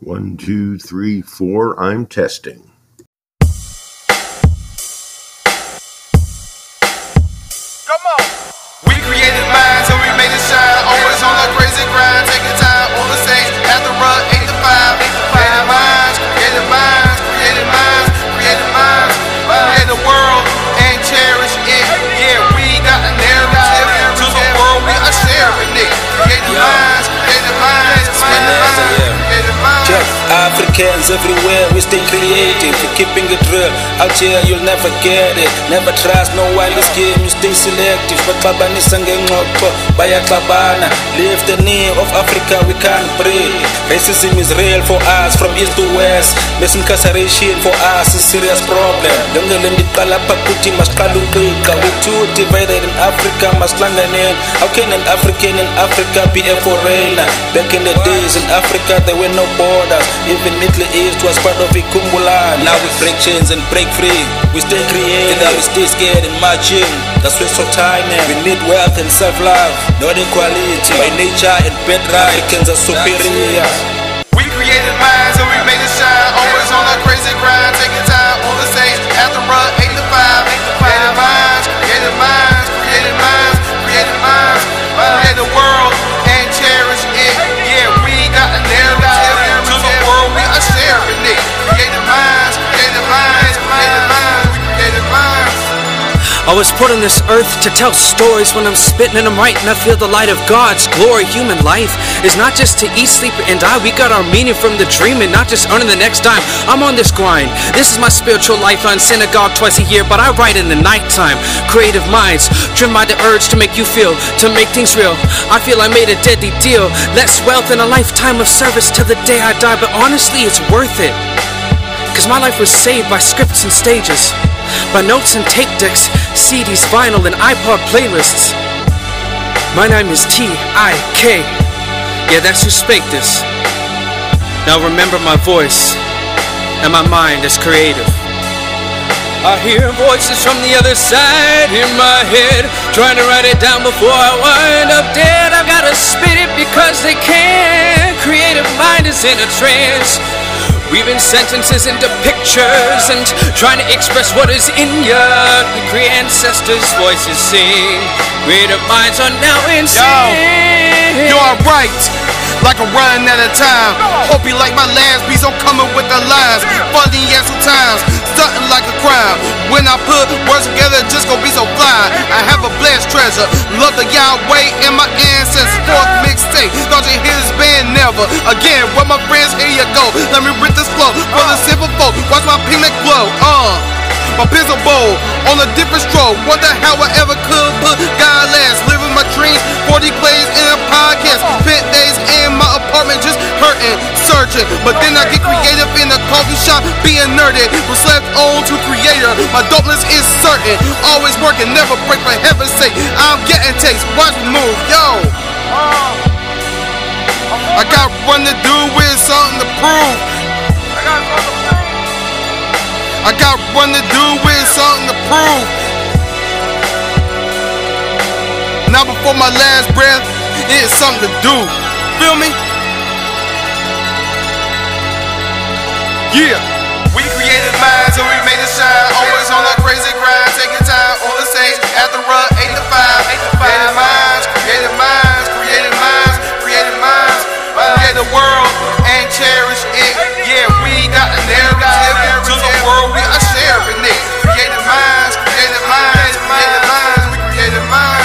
One, two, three, four, I'm testing. Come on! We created minds and we made it shine. Always on a crazy grind, taking time on the stage, at the run, 8 to 5. Created minds, created minds, created minds, created minds. Create the world and cherish it. Yeah, we got a narrative to the world, we are sharing it. Created minds, created minds, created minds. Africans everywhere, we stay creative, we're keeping it real. Out here you'll never get it. Never trust no wireless game, you stay selective. But Baba nisange ngoko, bayaxabana. Leave the name of Africa, we can't breathe. Racism is real for us, from east to west. Mass incarceration for us is serious problem. Yonke lendicala pakuthi masiqala ubeka. We're too divided in Africa, masilanganeni. How can an African in Africa be a foreigner? Back in the days in Africa there were no borders. Even Middle East was part of Ikumbulan. Now we break chains and break free. We stay creative, we stay scared and marching. That's waste of time, man. We need wealth and self-love, not equality. By nature and birthright, Africans are superior. We created minds and we made it shine. Always on a crazy grind, taking time on the stage, at the run, 8 to 5. Created minds, created minds, created minds, created minds. Create the world and cherish it. Yeah, we got a narrative. I was put on this earth to tell stories. When I'm spitting in them right and I feel the light of God's glory. Human life is not just to eat, sleep, and die. We got our meaning from the dream and not just earning the next dime. I'm on this grind. This is my spiritual lifeline. Synagogue twice a year, but I write in the nighttime. Creative minds, driven by the urge to make you feel, to make things real. I feel I made a deadly deal. Less wealth than a lifetime of service till the day I die. But honestly, it's worth it. Cause my life was saved by scripts and stages, by notes and tape decks, CDs, vinyl, and iPod playlists. My name is T.I.K. Yeah, that's who spake this. Now remember my voice, and my mind is creative. I hear voices from the other side in my head, trying to write it down before I wind up dead. I've gotta spit it because they can. Creative mind is in a trance, weaving sentences into pictures and trying to express what is in ya. The great ancestors' voices sing. Creative minds are now insane. Yo, you're right, like a run at a time. Hope you like my last beats, I'm coming with the lies. Funny as sometimes, something like a crime. When I put words together, just gonna be so fly. I have a blessed treasure, love the Yahweh and my ancestors. Fourth mixtape, thought you hear this band never again. With my friends, here you go. Let me rip this flow for the simple folk. Watch my peanut glow. My pencil bowl on a different stroke. Wonder how I ever could put God last. Living my dreams, 40 plays in a podcast. Spent days in my apartment just hurting, searching. But then I get creative in a coffee shop, being nerded. Was left on to creator, my dopeness is certain. Always working, never break, for heaven's sake. I'm getting taste, watch me move, yo. I got run to do with something to prove. I got one to do with something to prove. Now before my last breath, it's something to do. Feel me? Yeah. We created minds and we made it shine. Always on a crazy grind, taking time on the stage, at the run, 8 to 5. Created minds, created minds, created minds, created minds. Create the world and cherish it. Yeah, we got a narrative to the world, we are sharing it. Creative minds, creative minds, creative minds, we creative minds.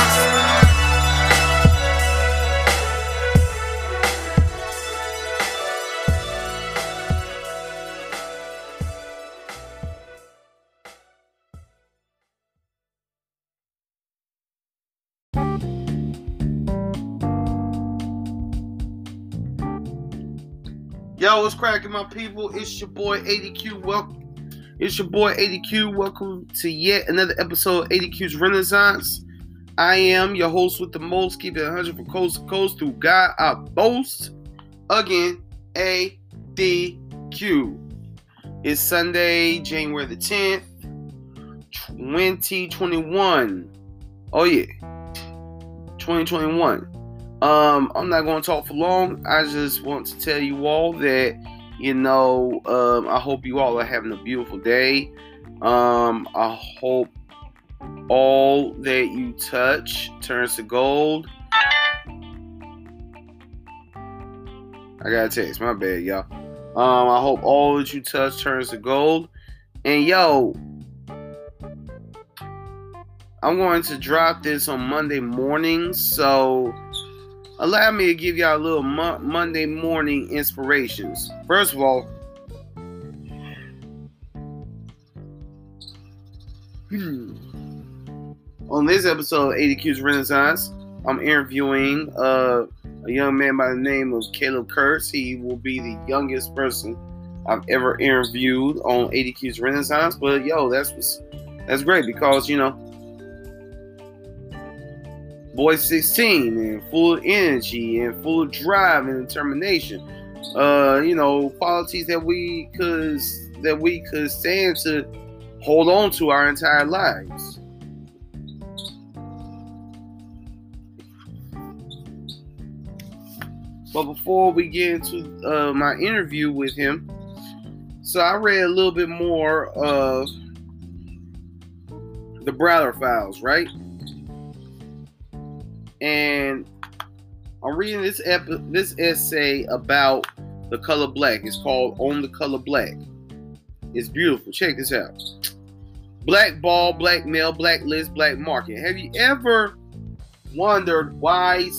Yo, what's cracking, my people? It's your boy ADQ. Welcome to yet another episode of ADQ's Renaissance. I am your host with the most, keeping it 100 from coast to coast. Through God I boast. Again, ADQ. It's Sunday, January the 10th, 2021. Oh yeah, 2021. I'm not going to talk for long. I just want to tell you all that I hope you all are having a beautiful day. I hope all that you touch turns to gold. I got a text. My bad, y'all. I hope all that you touch turns to gold. And, yo, I'm going to drop this on Monday morning. So, allow me to give y'all a little Monday morning inspirations. First of all, on this episode of ADQ's Renaissance, I'm interviewing a young man by the name of Kaleab Kurtz. He will be the youngest person I've ever interviewed on ADQ's Renaissance. But yo, that's great because, you know, boy's 16 and full of energy and full of drive and determination. Qualities that we could stand to hold on to our entire lives. But before we get into my interview with him, so I read a little bit more of the Browder Files, right? And I'm reading this essay about the color black. It's called On the Color Black. It's beautiful. Check this out. Black ball, black male, blacklist, black market. Have you ever wondered why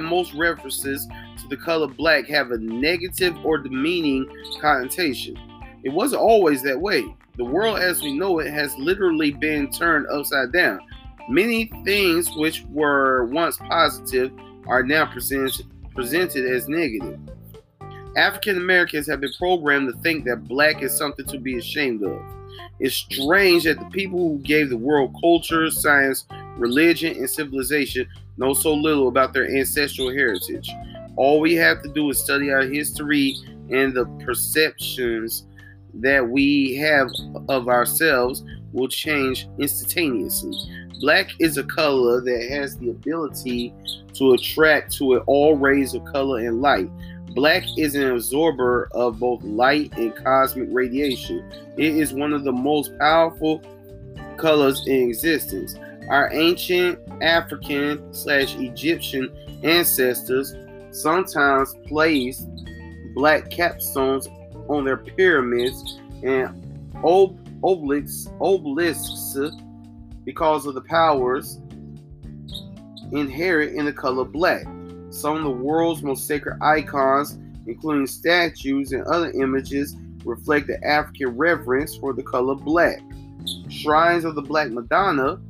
most references to the color black have a negative or demeaning connotation? It wasn't always that way. The world as we know it has literally been turned upside down. Many things which were once positive are now presented as negative. African Americans have been programmed to think that black is something to be ashamed of. It's strange that the people who gave the world culture, science, religion, and civilization know so little about their ancestral heritage. All we have to do is study our history and the perceptions that we have of ourselves will change instantaneously. Black is a color that has the ability to attract to it all rays of color and light. Black is an absorber of both light and cosmic radiation. It is one of the most powerful colors in existence. Our ancient African/Egyptian ancestors sometimes placed black capstones on their pyramids and obelisks because of the powers inherent in the color black. Some of the world's most sacred icons, including statues and other images, reflect the African reverence for the color black. Shrines of the Black Madonna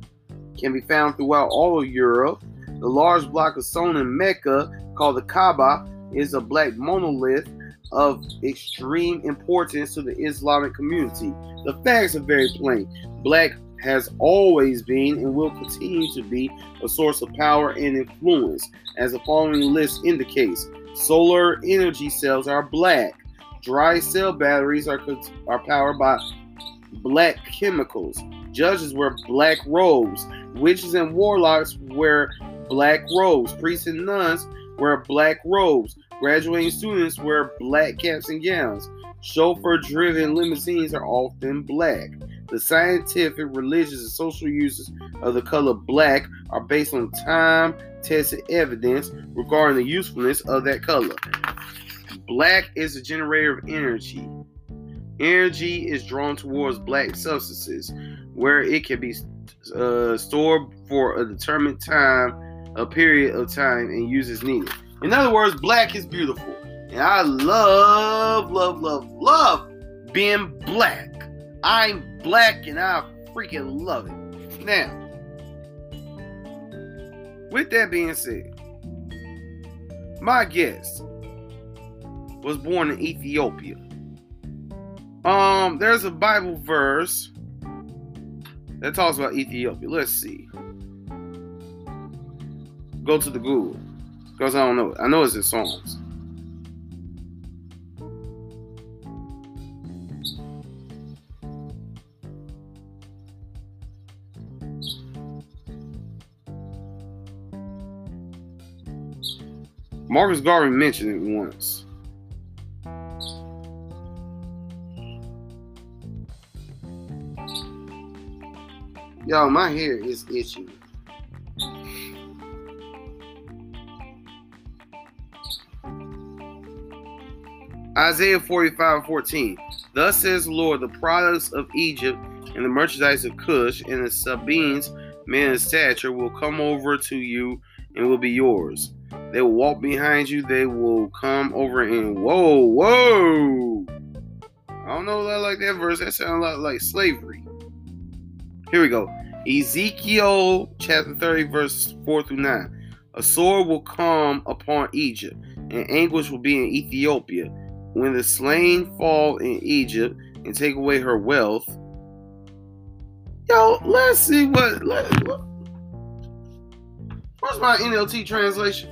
can be found throughout all of Europe. The large block of stone in Mecca, called the Kaaba, is a black monolith of extreme importance to the Islamic community. The facts are very plain. Black has always been and will continue to be a source of power and influence, as the following list indicates. Solar energy cells are black. Dry cell batteries are powered by black chemicals. Judges wear black robes. Witches and warlocks wear black robes. Priests and nuns wear black robes. Graduating students wear black caps and gowns. Chauffeur-driven limousines are often black. The scientific, religious, and social uses of the color black are based on time-tested evidence regarding the usefulness of that color. Black is a generator of energy. Energy is drawn towards black substances, where it can be stored for a determined period of time, and used as needed. In other words, black is beautiful. And I love being black. I'm black and I freaking love it. Now, with that being said, my guest was born in Ethiopia. There's a Bible verse that talks about Ethiopia. Let's see. Go to the Google, because I don't know it. I know it's in Psalms. Marcus Garvey mentioned it once. Y'all, my hair is itchy. Isaiah 45:14. Thus says the Lord, the products of Egypt and the merchandise of Cush and the Sabeans, men of stature, will come over to you and will be yours. They will walk behind you. They will come over and whoa. I don't know if I like that verse. That sounds a lot like slavery. Here we go. Ezekiel chapter 30, verse 4 through 9. A sword will come upon Egypt, and anguish will be in Ethiopia. When the slain fall in Egypt and take away her wealth. Yo, let's see what. What's my NLT translation?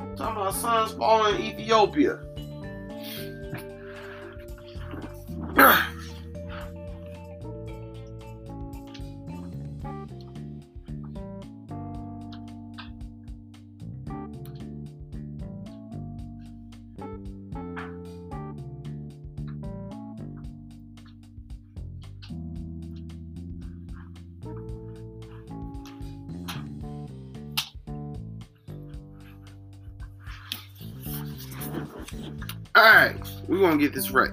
I'm talking about sons falling in Ethiopia. Alright, we're going to get this right.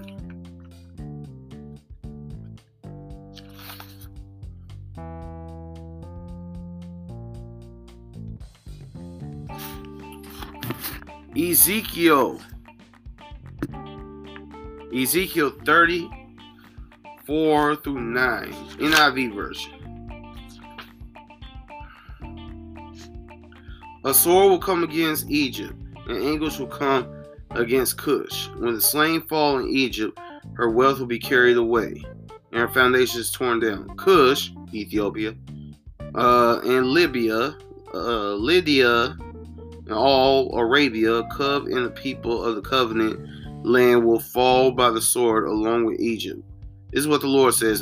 Ezekiel 30, 4 through 9, NIV version. A sword will come against Egypt, and anguish will come against Cush. When the slain fall in Egypt, her wealth will be carried away, and her foundations torn down. Cush, Ethiopia, and Lydia, and all Arabia, Cub and the people of the covenant land will fall by the sword along with Egypt. This is what the Lord says.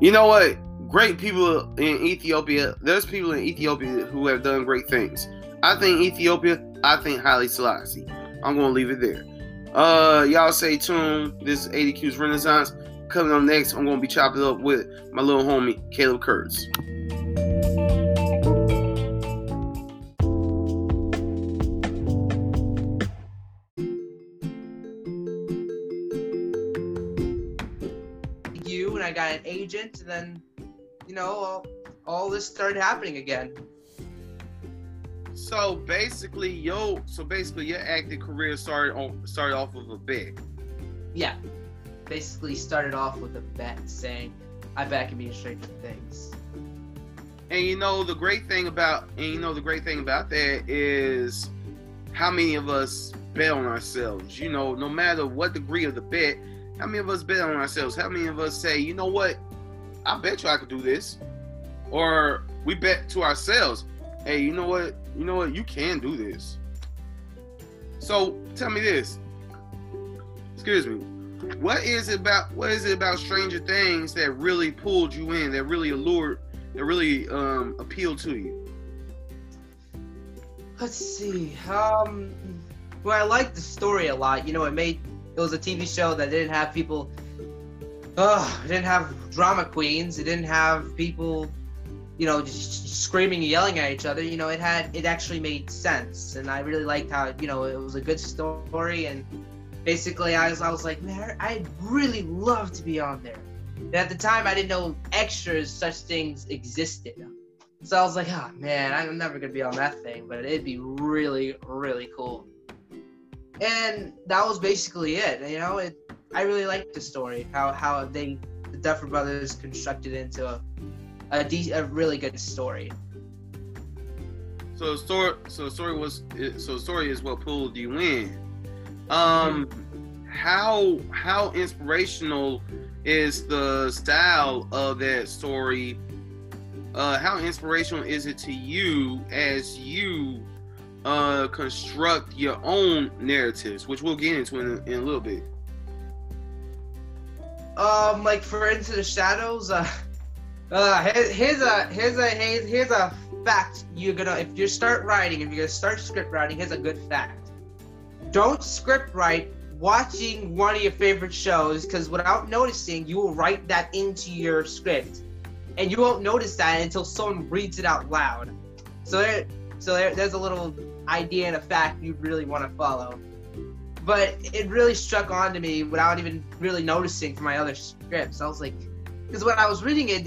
You know what? Great people in Ethiopia. There's people in Ethiopia who have done great things. I think Ethiopia. I think Haile Selassie. I'm going to leave it there. Y'all stay tuned. This is ADQ's Renaissance. Coming up next, I'm going to be chopping up with my little homie, Kaleab Kurtz. You and I got an agent, and then, you know, all this started happening again. So basically, your acting career started off with a bet. Yeah. Basically started off with a bet saying, I bet I can be in Stranger Things. And the great thing about that is how many of us bet on ourselves. You know, no matter what degree of the bet, how many of us bet on ourselves? How many of us say, you know what, I bet you I could do this? Or we bet to ourselves, hey, you know what, you can do this. So tell me this. Excuse me. What is it about Stranger Things that really pulled you in, that really allured, that really appealed to you? Let's see. Well, I liked the story a lot. You know, it was a TV show that didn't have people. It didn't have drama queens. It didn't have people, you know, just screaming and yelling at each other. You know, it actually made sense, and I really liked how, you know, it was a good story. And basically, I was like, man, I'd really love to be on there. And at the time, I didn't know extras, such things existed. So I was like, oh man, I'm never gonna be on that thing, but it'd be really, really cool. And that was basically it. You know, I really liked the story, how the Duffer Brothers constructed into a really good story. So the story is what pulled you in. How inspirational is the style of that story? How inspirational is it to you as you construct your own narratives, which we'll get into in a little bit? Like for Into the Shadows, Here's a fact. If you're gonna start script writing, here's a good fact. Don't script write watching one of your favorite shows, because without noticing, you will write that into your script, and you won't notice that until someone reads it out loud. So there's a little idea and a fact you really want to follow. But it really struck on to me without even really noticing for my other scripts. I was like, because when I was reading it,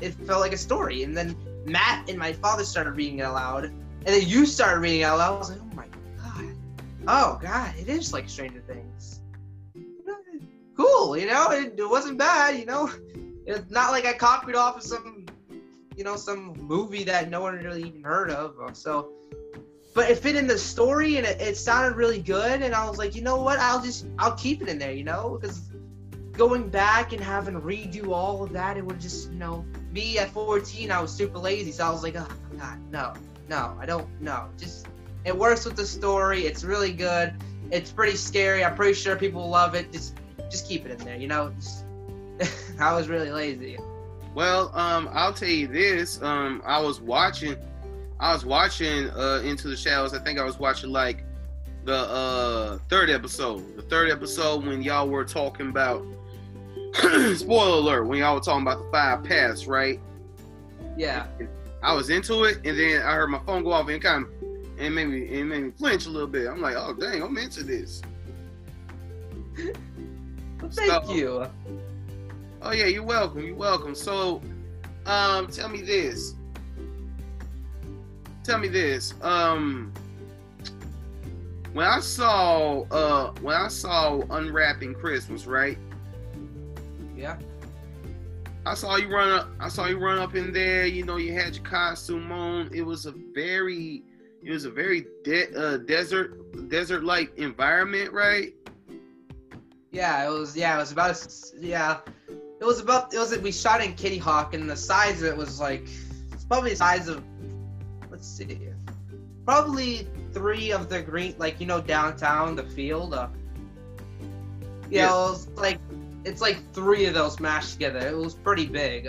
it felt like a story. And then Matt and my father started reading it aloud. And then you started reading it aloud. I was like, oh my God, it is like Stranger Things. Cool, it wasn't bad, It's not like I copied off of some movie that no one really even heard of. So, but it fit in the story, and it sounded really good. And I was like, you know what? I'll keep it in there, because going back and having to redo all of that, it would just, me at 14, I was super lazy. So I was like, oh God, no, I don't know. Just, it works with the story. It's really good. It's pretty scary. I'm pretty sure people love it. Just keep it in there, Just, I was really lazy. Well, I'll tell you this. I was watching Into the Shadows. I think I was watching like the third episode. The third episode when y'all were talking about spoiler alert, when y'all were talking about the five paths, right? Yeah. I was into it, and then I heard my phone go off, and it made me flinch a little bit. I'm like, oh dang, I'm into this. Well, thank you. Oh yeah, you're welcome. You're welcome. So, Tell me this. When I saw Unwrapping Christmas, right? Yeah. I saw you run up in there. You had your costume on. It was a very desert-like environment, right? Yeah, we shot in Kitty Hawk, and the size of it was like, it's probably the size of, let's see, probably three of the green, like, downtown, the field. It was like, it's like three of those mashed together. It was pretty big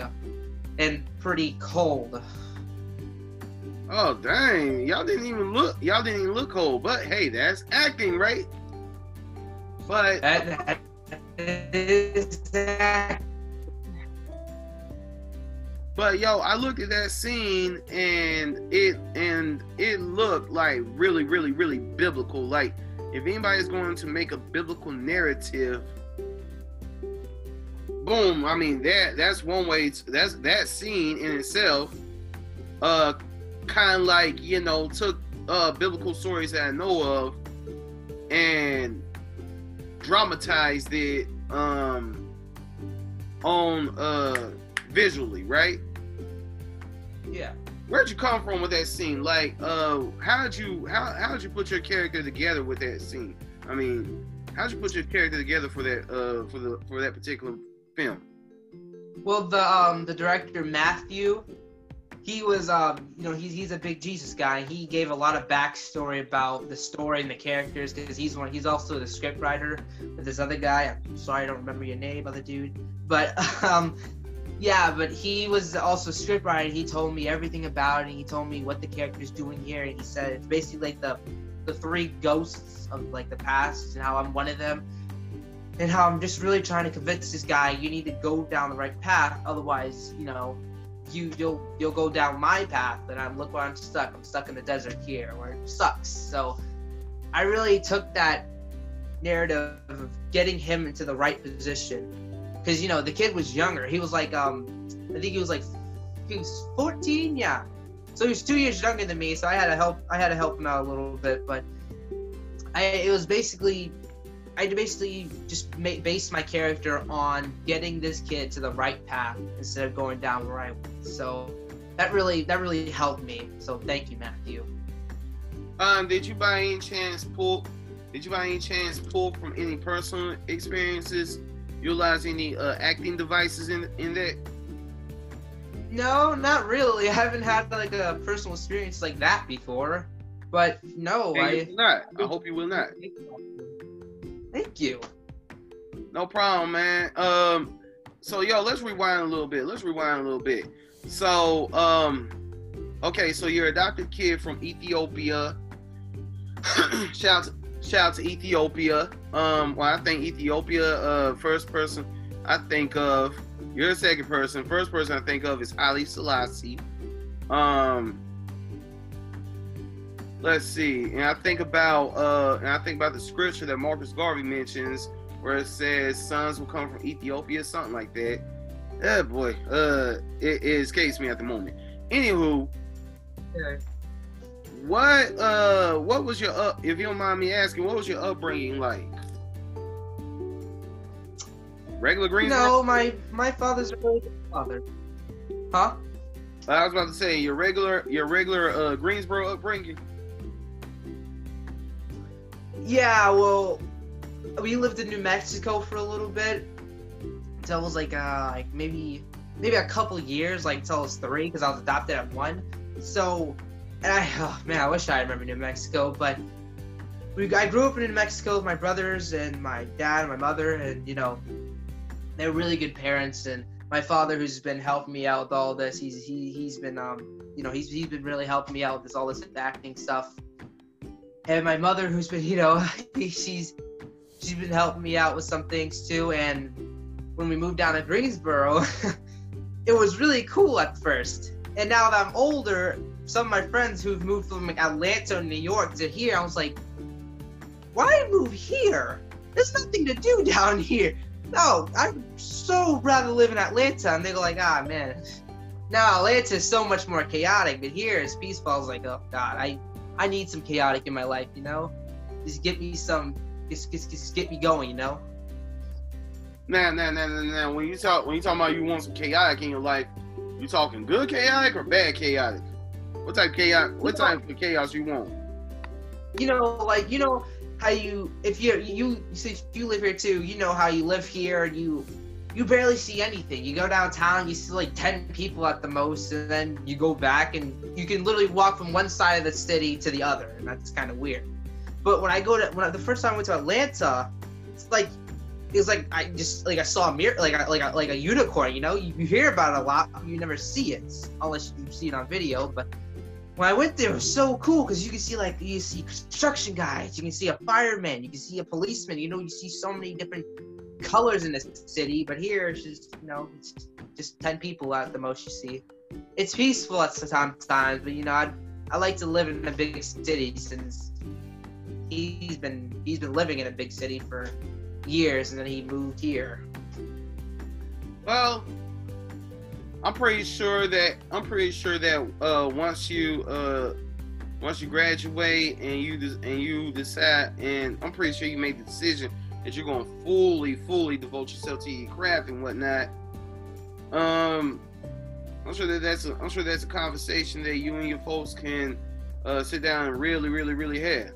and pretty cold. Oh, dang. Y'all didn't even look cold, but hey, that's acting, right? But that is acting. But yo, I looked at that scene and it looked like really, really, really biblical. Like if anybody's going to make a biblical narrative, boom. I mean that's one way. That scene in itself, kind of like took biblical stories that I know of and dramatized it on visually, right? Yeah. Where'd you come from with that scene? Like, how'd you put your character together with that scene? I mean, how'd you put your character together for that for that particular film? Well, the director Matthew, he was he's a big Jesus guy. He gave a lot of backstory about the story and the characters because he's also the scriptwriter with this other guy. I'm sorry, I don't remember your name, other dude, but yeah, but he was also scriptwriter. He told me everything about it. He told me what the character's doing here, and he said it's basically like the three ghosts of like the past, and how I'm one of them, and how I'm just really trying to convince this guy you need to go down the right path, otherwise, you'll go down my path, and look where I'm stuck. I'm stuck in the desert here, where it sucks. So, I really took that narrative of getting him into the right position. Because, the kid was younger. He was like, I think he was 14, yeah. So he was 2 years younger than me, so I had to help him out a little bit, but I based my character on getting this kid to the right path instead of going down where I went. So that really helped me. So thank you, Matthew. Did you by any chance pull from any personal experiences? Utilize any acting devices in that? No, not really. I haven't had like a personal experience like that before. But no, I hope you will not. Thank you. No problem, man. So yo, let's rewind a little bit. So okay, so you're an adopted kid from Ethiopia. shout out to Ethiopia. Well, I think Ethiopia, first person I think of, you're the second person. First person I think of is Ali Selassie. Let's see, and I think about the scripture that Marcus Garvey mentions, where it says sons will come from Ethiopia, something like that. Oh boy, it escapes me at the moment. Anywho, okay. What was your if you don't mind me asking, what was your upbringing like? Regular Greensboro? No, my father's a really good father. Huh? I was about to say your regular Greensboro upbringing. Yeah, well, we lived in New Mexico for a little bit. Until I was like maybe a couple years, like until I was 3, because I was adopted at 1. So, and I wish I remember New Mexico, but I grew up in New Mexico with my brothers and my dad and my mother, and you know, they're really good parents. And my father, who's been helping me out with all this, he's been he's been really helping me out with all this acting stuff. And my mother, who's been she's been helping me out with some things too. And when we moved down to Greensboro, it was really cool at first. And now that I'm older, some of my friends who've moved from Atlanta, New York to here, I was like, why move here? There's nothing to do down here. No, I'd so rather live in Atlanta. And they go like, ah, man, now Atlanta is so much more chaotic, but here it's peaceful. I was like, oh God, I need some chaotic in my life, you know? Just get me some, just get me going, you know? Nah. When you talk about you want some chaotic in your life, you talking good chaotic or bad chaotic? What type of chaos you want? How if you live here too, you know how you live here and you barely see anything. You go downtown, you see like 10 people at the most, and then you go back and you can literally walk from one side of the city to the other, and that's kind of weird. But the first time I went to Atlanta, I saw a mirror, like a unicorn, you know? You hear about it a lot, but you never see it, unless you see it on video. But when I went there, it was so cool because you can see construction guys, you can see a fireman, you can see a policeman, you know, you see so many different colors in this city. But here it's just, it's just 10 people at the most you see. It's peaceful at sometimes, but I like to live in a big city since he's been living in a big city for years, and then he moved here. Well, I'm pretty sure that once you graduate and you decide, and I'm pretty sure you make the decision that you're going to fully devote yourself to your craft and whatnot. I'm sure that's a conversation that you and your folks can sit down and really have.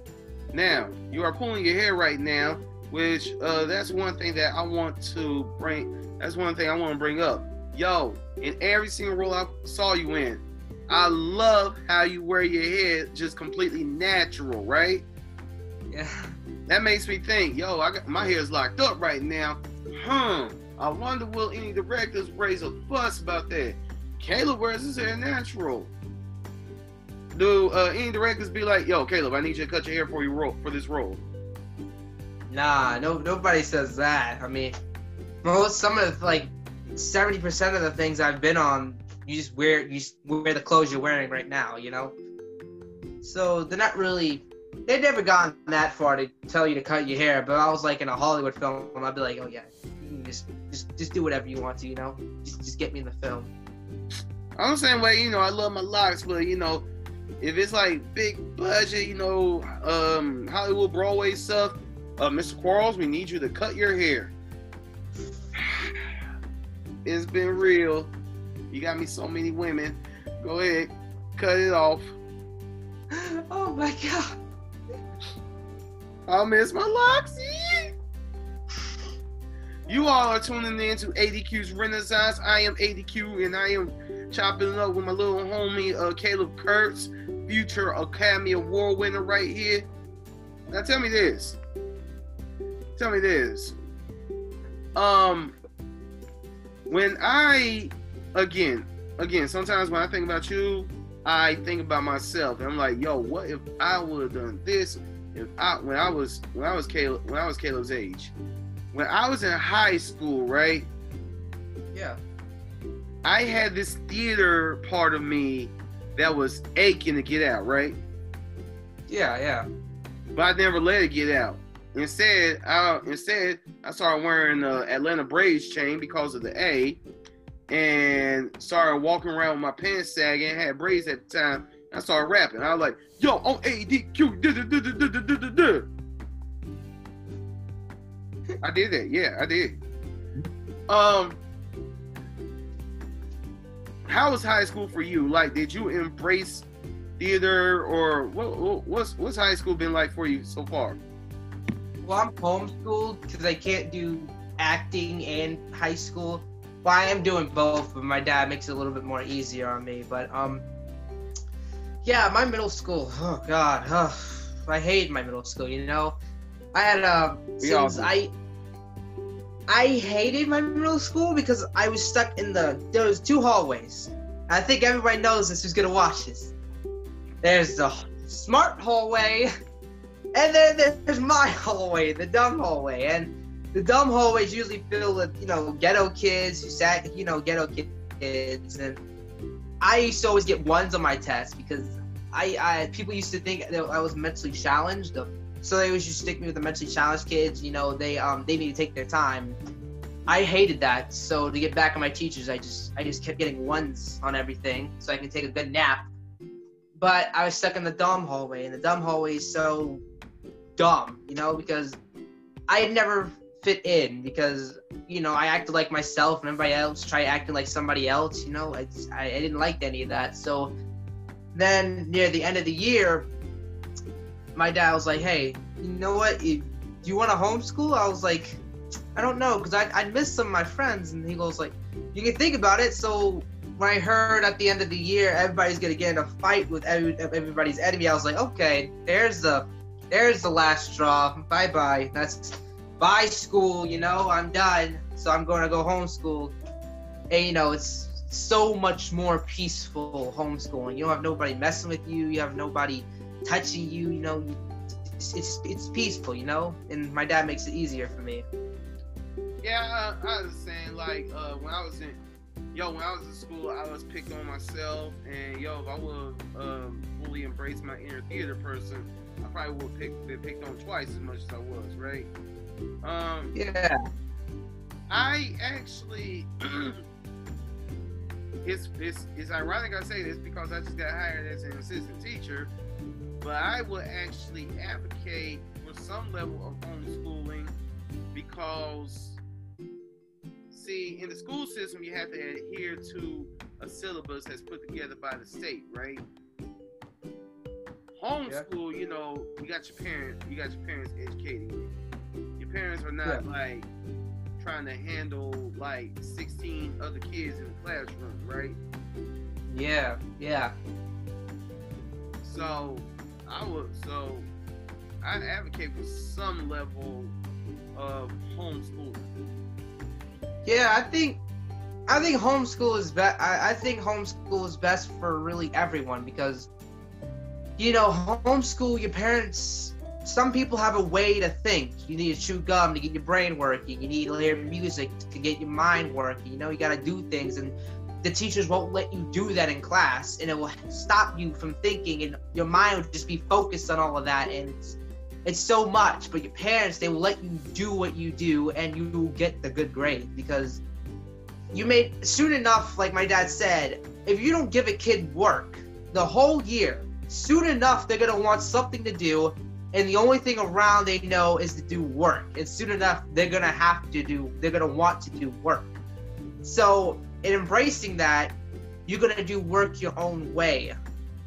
Now, you are pulling your hair right now, which that's one thing that I want to bring. That's one thing I want to bring up. Yo, in every single role I saw you in, I love how you wear your hair just completely natural, right? Yeah. That makes me think, yo, my hair's locked up right now. I wonder will any directors raise a fuss about that? Caleb wears his hair natural. Do any directors be like, yo, Caleb, I need you to cut your hair for this role? Nah, nobody says that. I mean, some of 70% of the things I've been on, you just wear the clothes you're wearing right now, you know? So they've never gotten that far to tell you to cut your hair, but I was in a Hollywood film, I'd be like, oh yeah, you can just do whatever you want to, you know? Just get me in the film. I'm the same way, I love my locks, but if it's big budget, Hollywood Broadway stuff, Mr. Quarles, we need you to cut your hair. It's been real. You got me so many women. Go ahead, cut it off. Oh my God. I miss my Loxy. You all are tuning in to ADQ's Renaissance. I am ADQ, and I am chopping it up with my little homie, Kaleab Kurtz, future Academy Award winner right here. Now tell me this. when I, again, sometimes when I think about you, I think about myself, and I'm like, yo, what if I would have done this? If I, when I was Kaleab's age, when I was in high school, right? Yeah. I had this theater part of me that was aching to get out, right? Yeah, yeah. But I never let it get out. Instead, I started wearing the Atlanta braids chain because of the A, and started walking around with my pants sagging. I had braids at the time. I started rapping. I was like, yo, on ADQ, I did that. Yeah, I did. How was high school for you? Like, did you embrace theater, or what's high school been like for you so far? Well, I'm homeschooled because I can't do acting and high school. Well, I am doing both, but my dad makes it a little bit more easier on me. But yeah, my middle school. Oh God, I hate my middle school. You know, I had I hated my middle school because I was stuck in there was two hallways. I think everybody knows this who's gonna watch this. There's the smart hallway, and then there's my hallway, the dumb hallway. And the dumb hallway is usually filled with, you know, ghetto kids who sat, you know, ghetto kids. And I used to always get ones on my tests because I people used to think that I was mentally challenged. So they always just stick me with the mentally challenged kids. You know, they need to take their time. I hated that. So to get back at my teachers, I just kept getting ones on everything so I can take a good nap. But I was stuck in the dumb hallway, and the dumb hallway is so dumb, you know, because I never fit in because, you know, I acted like myself and everybody else tried acting like somebody else, you know. I didn't like any of that. So then near the end of the year, my dad was like, hey, you know what, do you want to homeschool? I was like, I don't know, because I missed some of my friends. And he goes like, you can think about it. So when I heard at the end of the year everybody's gonna get in a fight with everybody's enemy, I was like, okay, there's the last straw. Bye-bye. That's bye school, you know, I'm done. So I'm going to go homeschool. And, you know, it's so much more peaceful homeschooling. You don't have nobody messing with you. You have nobody touching you, you know. It's peaceful, you know. And my dad makes it easier for me. Yeah, I was saying, like, when I was in school, I was picked on myself, and if I would fully embrace my inner theater person, I probably would been picked on twice as much as I was, right? Yeah. I actually, it's ironic I say this because I just got hired as an assistant teacher, but I would actually advocate for some level of homeschooling because, see, in the school system, you have to adhere to a syllabus that's put together by the state, right? Homeschool, you know, you got your parents educating you. Your parents are not like trying to handle like 16 other kids in the classroom, right? Yeah, yeah. So I advocate for some level of homeschooling. Yeah, I think homeschool is best. I think homeschool is best for really everyone because, you know, homeschool, your parents, some people have a way to think. You need to chew gum to get your brain working. You need to hear music to get your mind working. You know, you got to do things, and the teachers won't let you do that in class, and it will stop you from thinking, and your mind will just be focused on all of that, and it's so much. But your parents, they will let you do what you do, and you will get the good grade because you made, soon enough, like my dad said, if you don't give a kid work the whole year, soon enough, they're gonna want something to do, and the only thing around they know is to do work. And soon enough, they're gonna want to do work. So in embracing that, you're gonna do work your own way.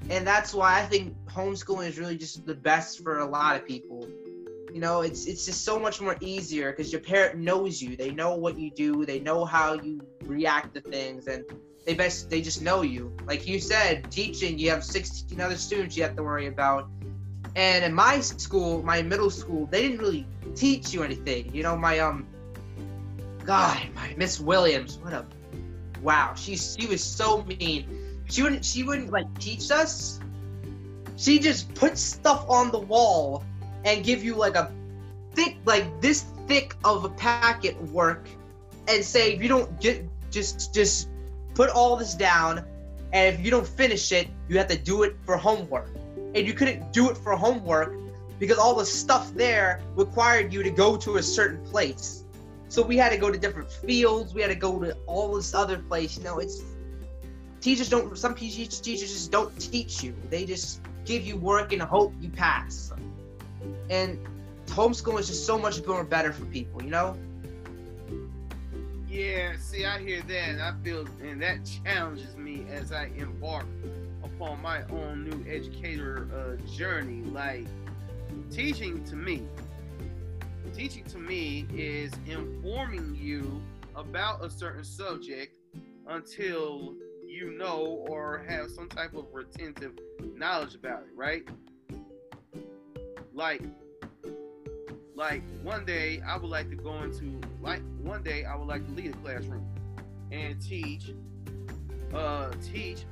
And that's why I think homeschooling is really just the best for a lot of people. You know, it's just so much more easier because your parent knows you. They know what you do. They know how you react to things, and they just know you. Like you said, teaching, you have 16 other students you have to worry about. And in my school, my middle school, they didn't really teach you anything. You know, my God, my Miss Williams, what a, wow. She was so mean. She wouldn't like teach us. She just put stuff on the wall and give you like a thick, like this thick of a packet of work and say, if you don't get, just put all this down, and if you don't finish it, you have to do it for homework. And you couldn't do it for homework because all the stuff there required you to go to a certain place. So we had to go to different fields. We had to go to all this other place. You know, it's some teachers just don't teach you. They just give you work and hope you pass. And homeschooling is just so much more better for people, you know? Yeah, see, I hear that, and I feel, and that challenges me as I embark upon my own new educator journey. Like, teaching to me is informing you about a certain subject until you know or have some type of retentive knowledge about it, right? Like one day I would like to lead a classroom and teach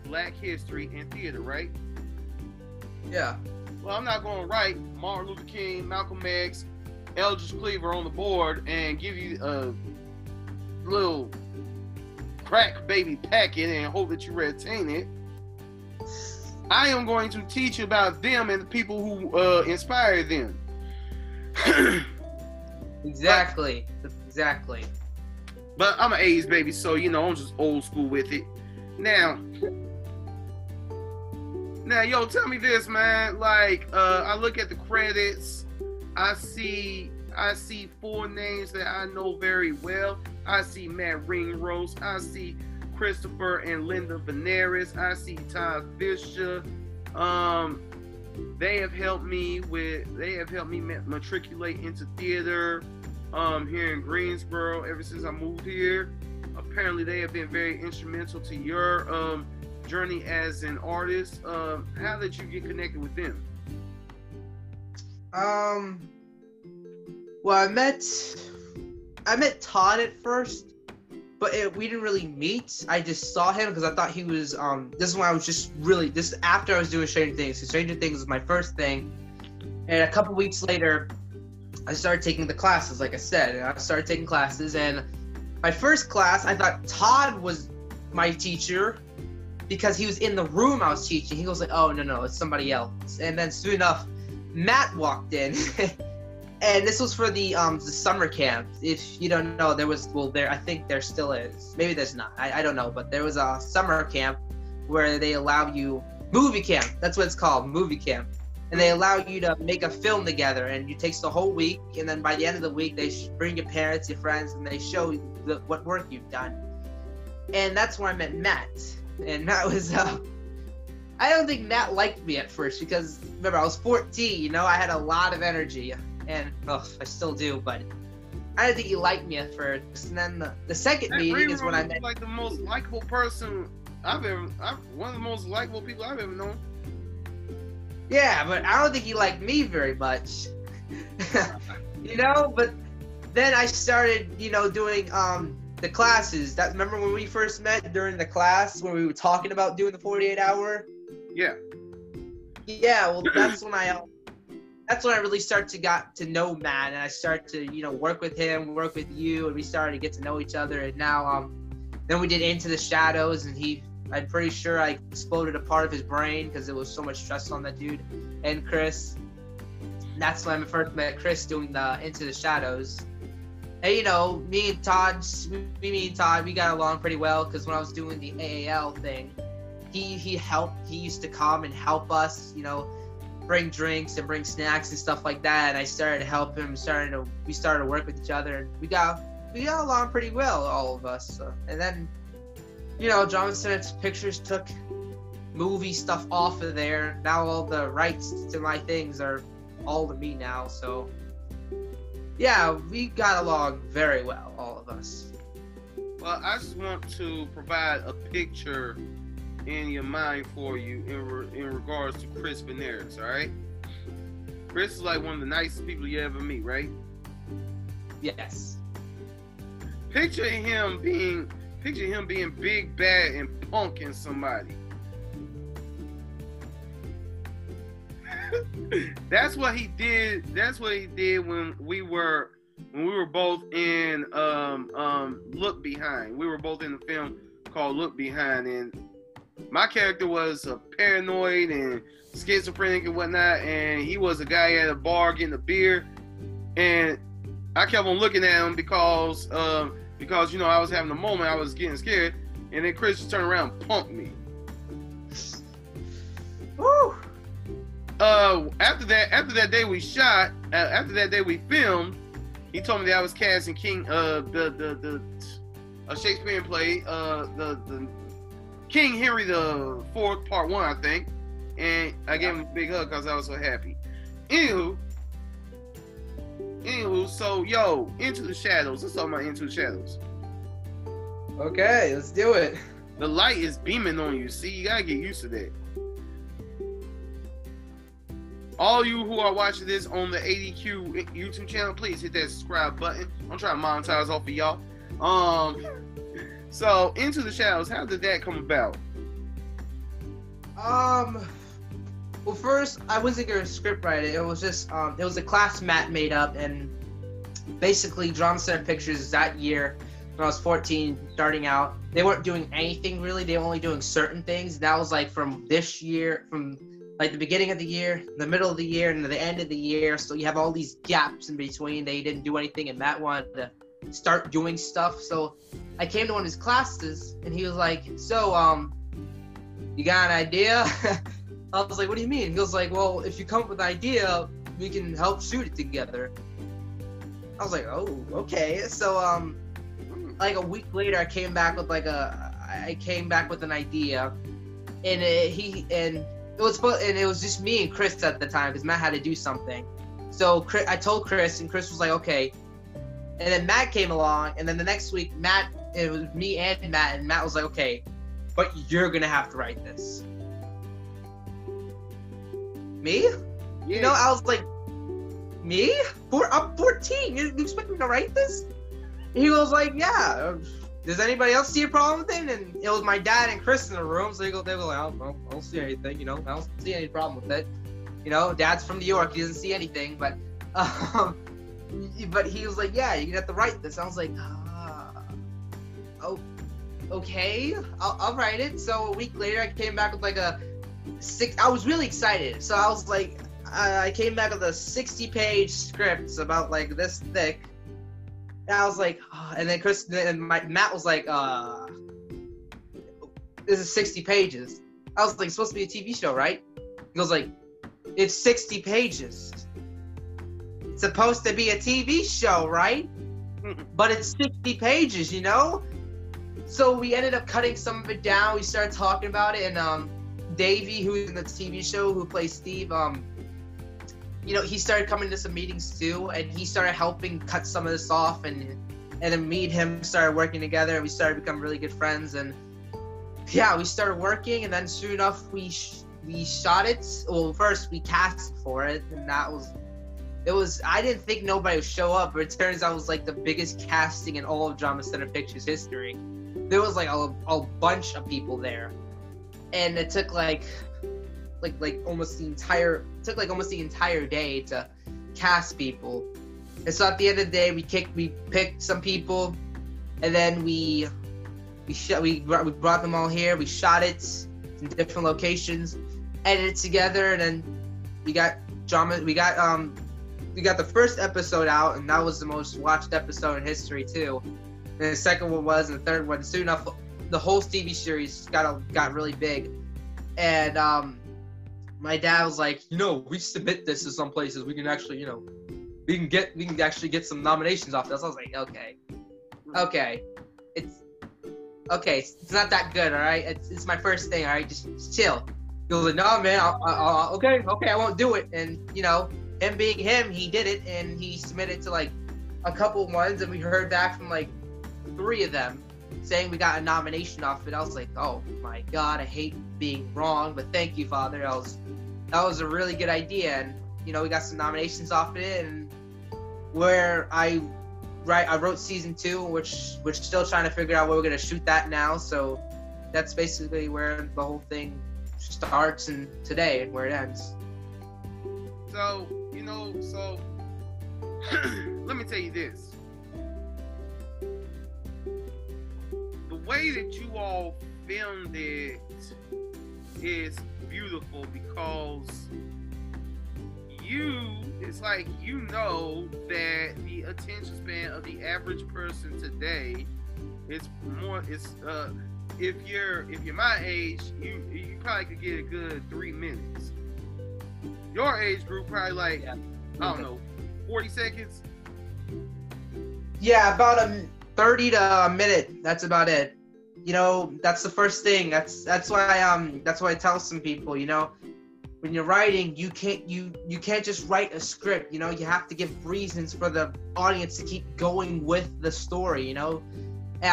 Black history and theater, right? Yeah. Well, I'm not going to write Martin Luther King, Malcolm X, Eldridge Cleaver on the board and give you a little crack baby packet and hope that you retain it. I am going to teach about them and the people who inspired them. Exactly. Exactly. But I'm an 80s baby, so you know, I'm just old school with it. Now, yo, tell me this, man. Like, I look at the credits, I see four names that I know very well. I see Matt Ringrose, I see Christopher and Linda Veneris, I see Todd Fisher. They have helped me matriculate into theater here in Greensboro ever since I moved here. Apparently, they have been very instrumental to your journey as an artist. How did you get connected with them? Well, I met Todd at first, but we didn't really meet. I just saw him because I thought he was, this is when I was just really, this is after I was doing Stranger Things. So Stranger Things was my first thing. And a couple weeks later, I started taking the classes, like I said. And I started taking classes, and my first class, I thought Todd was my teacher because he was in the room I was teaching. He goes like, oh, no, it's somebody else. And then soon enough, Matt walked in. And this was for the summer camp. If you don't know, there was, well, there, I think there still is. Maybe there's not, I don't know. But there was a summer camp where they allow you, movie camp, that's what it's called, movie camp. And they allow you to make a film together, and it takes the whole week. And then by the end of the week, they bring your parents, your friends, and they show what work you've done. And that's when I met Matt. And Matt was, I don't think Matt liked me at first because, remember, I was 14, you know, I had a lot of energy. And I still do, but I didn't think he liked me at first. And then the second Matt meeting Ringrose is when I met. Like the most likable person one of the most likable people I've ever known. Yeah, but I don't think he liked me very much, you know. But then I started, you know, doing the classes. That remember when we first met during the class when we were talking about doing the 48-hour. Yeah. Yeah. Well, that's when I. That's when I really got to know Matt, and I started to, you know, work with him, work with you, and we started to get to know each other. And now, then we did Into the Shadows, and I'm pretty sure I exploded a part of his brain because there was so much stress on that dude and Chris. And that's when I first met Chris doing the Into the Shadows. And you know, me and Todd, we got along pretty well because when I was doing the AAL thing, he helped. He used to come and help us, you know, bring drinks and bring snacks and stuff like that, and I started to help him. We started to work with each other, and we got along pretty well, all of us. So. And then, you know, Drama Center Pictures took movie stuff off of there. Now all the rights to my things are all to me now. So yeah, we got along very well, all of us. Well, I just want to provide a picture in your mind for you in regards to Chris Veneris, all right? Chris is like one of the nicest people you ever meet, right? Yes. Picture him being big, bad, and punking somebody. That's what he did. That's what he did when we were both in Look Behind. We were both in the film called Look Behind, and my character was a paranoid and schizophrenic and whatnot, and he was a guy at a bar getting a beer, and I kept on looking at him because I was having a moment, I was getting scared, and then Chris just turned around and punked me. Woo! After that day we filmed, he told me that I was cast in King, the Shakespearean play, the King Henry the Fourth, Part 1, I think, and I gave him a big hug because I was so happy. Anywho, so yo, Into the Shadows. Let's talk about Into the Shadows. Okay, let's do it. The light is beaming on you. See, you gotta get used to that. All you who are watching this on the ADQ YouTube channel, please hit that subscribe button. I'm trying to monetize off of y'all. So Into the Shadows, how did that come about? Well, first I wasn't gonna script write it. It was just it was a class Matt made up, and basically Drama Center Pictures that year when I was 14, starting out, they weren't doing anything really. They were only doing certain things. That was like from this year, from like the beginning of the year, the middle of the year, and the end of the year. So you have all these gaps in between. They didn't do anything, and Matt wanted to start doing stuff. So I came to one of his classes, and he was like, "So, you got an idea?" I was like, "What do you mean?" He was like, "Well, if you come up with an idea, we can help shoot it together." I was like, "Oh, okay." So, like a week later, I came back with an idea, and it was just me and Chris at the time because Matt had to do something. So I told Chris, and Chris was like, "Okay." And then Matt came along, and then the next week, it was me and Matt was like, "Okay, but you're gonna have to write this." Me? Yes. You know, I was like, me? I'm 14. You expect me to write this? He was like, "Yeah. Does anybody else see a problem with it?" And it was my dad and Chris in the room, so they were like, "I don't see anything. You know, I don't see any problem with it. You know, Dad's from New York. He doesn't see anything." But he was like, "Yeah, you're gonna have to write this." I was like, okay, I'll write it. So a week later, I came back with like I was really excited. So I was like, I came back with a 60-page script about like this thick. And I was like, and then Chris and Matt was like, "This is 60 pages." I was like, "It's supposed to be a TV show, right?" He was like, "It's 60 pages. Supposed to be a TV show, right? But it's 60 pages, you know?" So we ended up cutting some of it down. We started talking about it, and Davey, who's in the TV show, who plays Steve, you know, he started coming to some meetings too, and he started helping cut some of this off, and then me and him started working together, and we started to become really good friends, and yeah, we started working, and then soon enough, we shot it. Well, first we cast for it, and that was... I didn't think nobody would show up, but it turns out it was like the biggest casting in all of Drama Center Pictures history. There was like a bunch of people there, and it took almost the entire day to cast people. And so at the end of the day, we picked some people, and then we brought them all here. We shot it in different locations, edited it together, and then we got the first episode out, and that was the most watched episode in history too. And the second one was, and the third one. Soon enough, the whole TV series got really big. And my dad was like, "You know, we submit this to some places. We can actually, you know, we can actually get some nominations off this." I was like, "Okay, it's not that good, all right? It's my first thing, all right? Just chill." He was like, "No, man. Okay, I won't do it." And you know, him being him, he did it, and he submitted to like a couple ones, and we heard back from like 3 of them saying we got a nomination off it. I was like, "Oh my God, I hate being wrong, but thank you, Father. That was a really good idea." And you know, we got some nominations off it, and where I right, I wrote season 2, which we're still trying to figure out where we're gonna shoot that now. So that's basically where the whole thing starts, and today where it ends. So, you know, so let me tell you this. The way that you all filmed it is beautiful, because it's like, you know that the attention span of the average person today is more, if you're my age, you probably could get a good 3 minutes. Your age group probably, like, yeah, I don't know, 40 seconds? Yeah, about 30 to a minute. That's about it. You know, that's the first thing. That's why I tell some people, you know, when you're writing, you can't just write a script, you know, you have to give reasons for the audience to keep going with the story, you know. And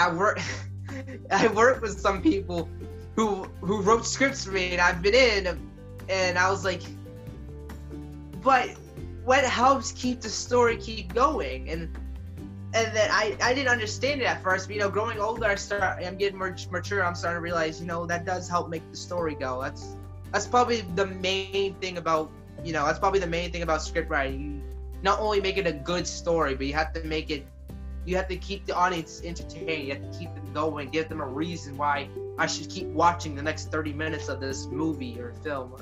I worked with some people who wrote scripts for me, and I've been in, and I was like, but what helps keep the story keep going? And then I didn't understand it at first, but, you know, growing older, I'm getting more mature, I'm starting to realize, you know, that does help make the story go. That's probably the main thing about, you know, that's probably the main thing about script writing. You not only make it a good story, but you have to keep the audience entertained. You have to keep them going, give them a reason why I should keep watching the next 30 minutes of this movie or film or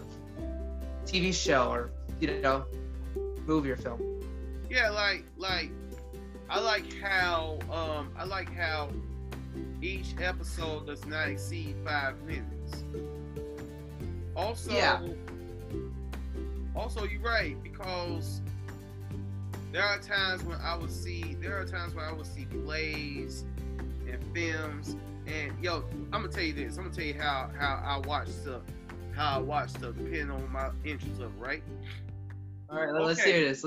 TV show, or, you know, movie or film. Yeah, like I like how each episode does not exceed 5 minutes. Also, yeah. Also, you're right, because there are times when I would see plays and films, and yo, I'm gonna tell you how I watch stuff depending on my interest of it, right? All right, let's hear this.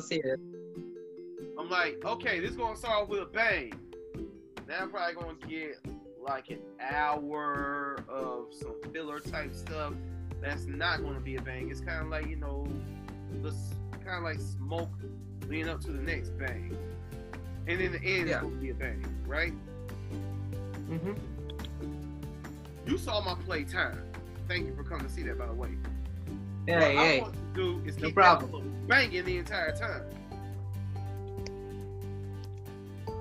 I'm like, okay, this is gonna start with a bang. Now I'm probably gonna get like an hour of some filler type stuff. That's not going to be a bang. It's kind of like, you know, kind of like smoke leading up to the next bang. And in the end, yeah, it's going to be a bang, right? Mm-hmm. You saw my play time. Thank you for coming to see that, by the way. Hey, what I want to do is keep banging the entire time.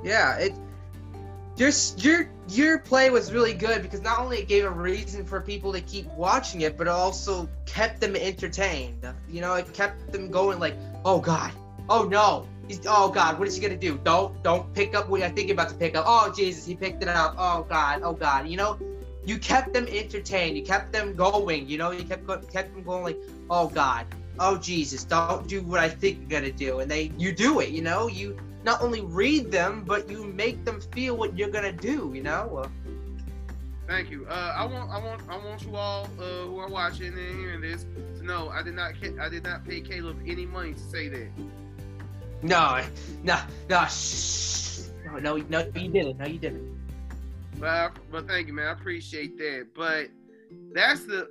Yeah, Your play was really good, because not only it gave a reason for people to keep watching it, but it also kept them entertained. You know, it kept them going, like, oh God, oh no, oh God, what is he gonna do? Don't pick up what I think you're about to pick up. Oh Jesus, he picked it up. Oh God, you know, you kept them entertained. You kept them going. You know, you kept them going, like, oh God, oh Jesus, don't do what I think you're gonna do, and you do it. You know, you not only read them, but you make them feel what you're gonna do, you know? Thank you. I want you all who are watching and hearing this to know I did not pay Kaleab any money to say that. No, shh. No, you didn't. No, you didn't. But thank you, man. I appreciate that. But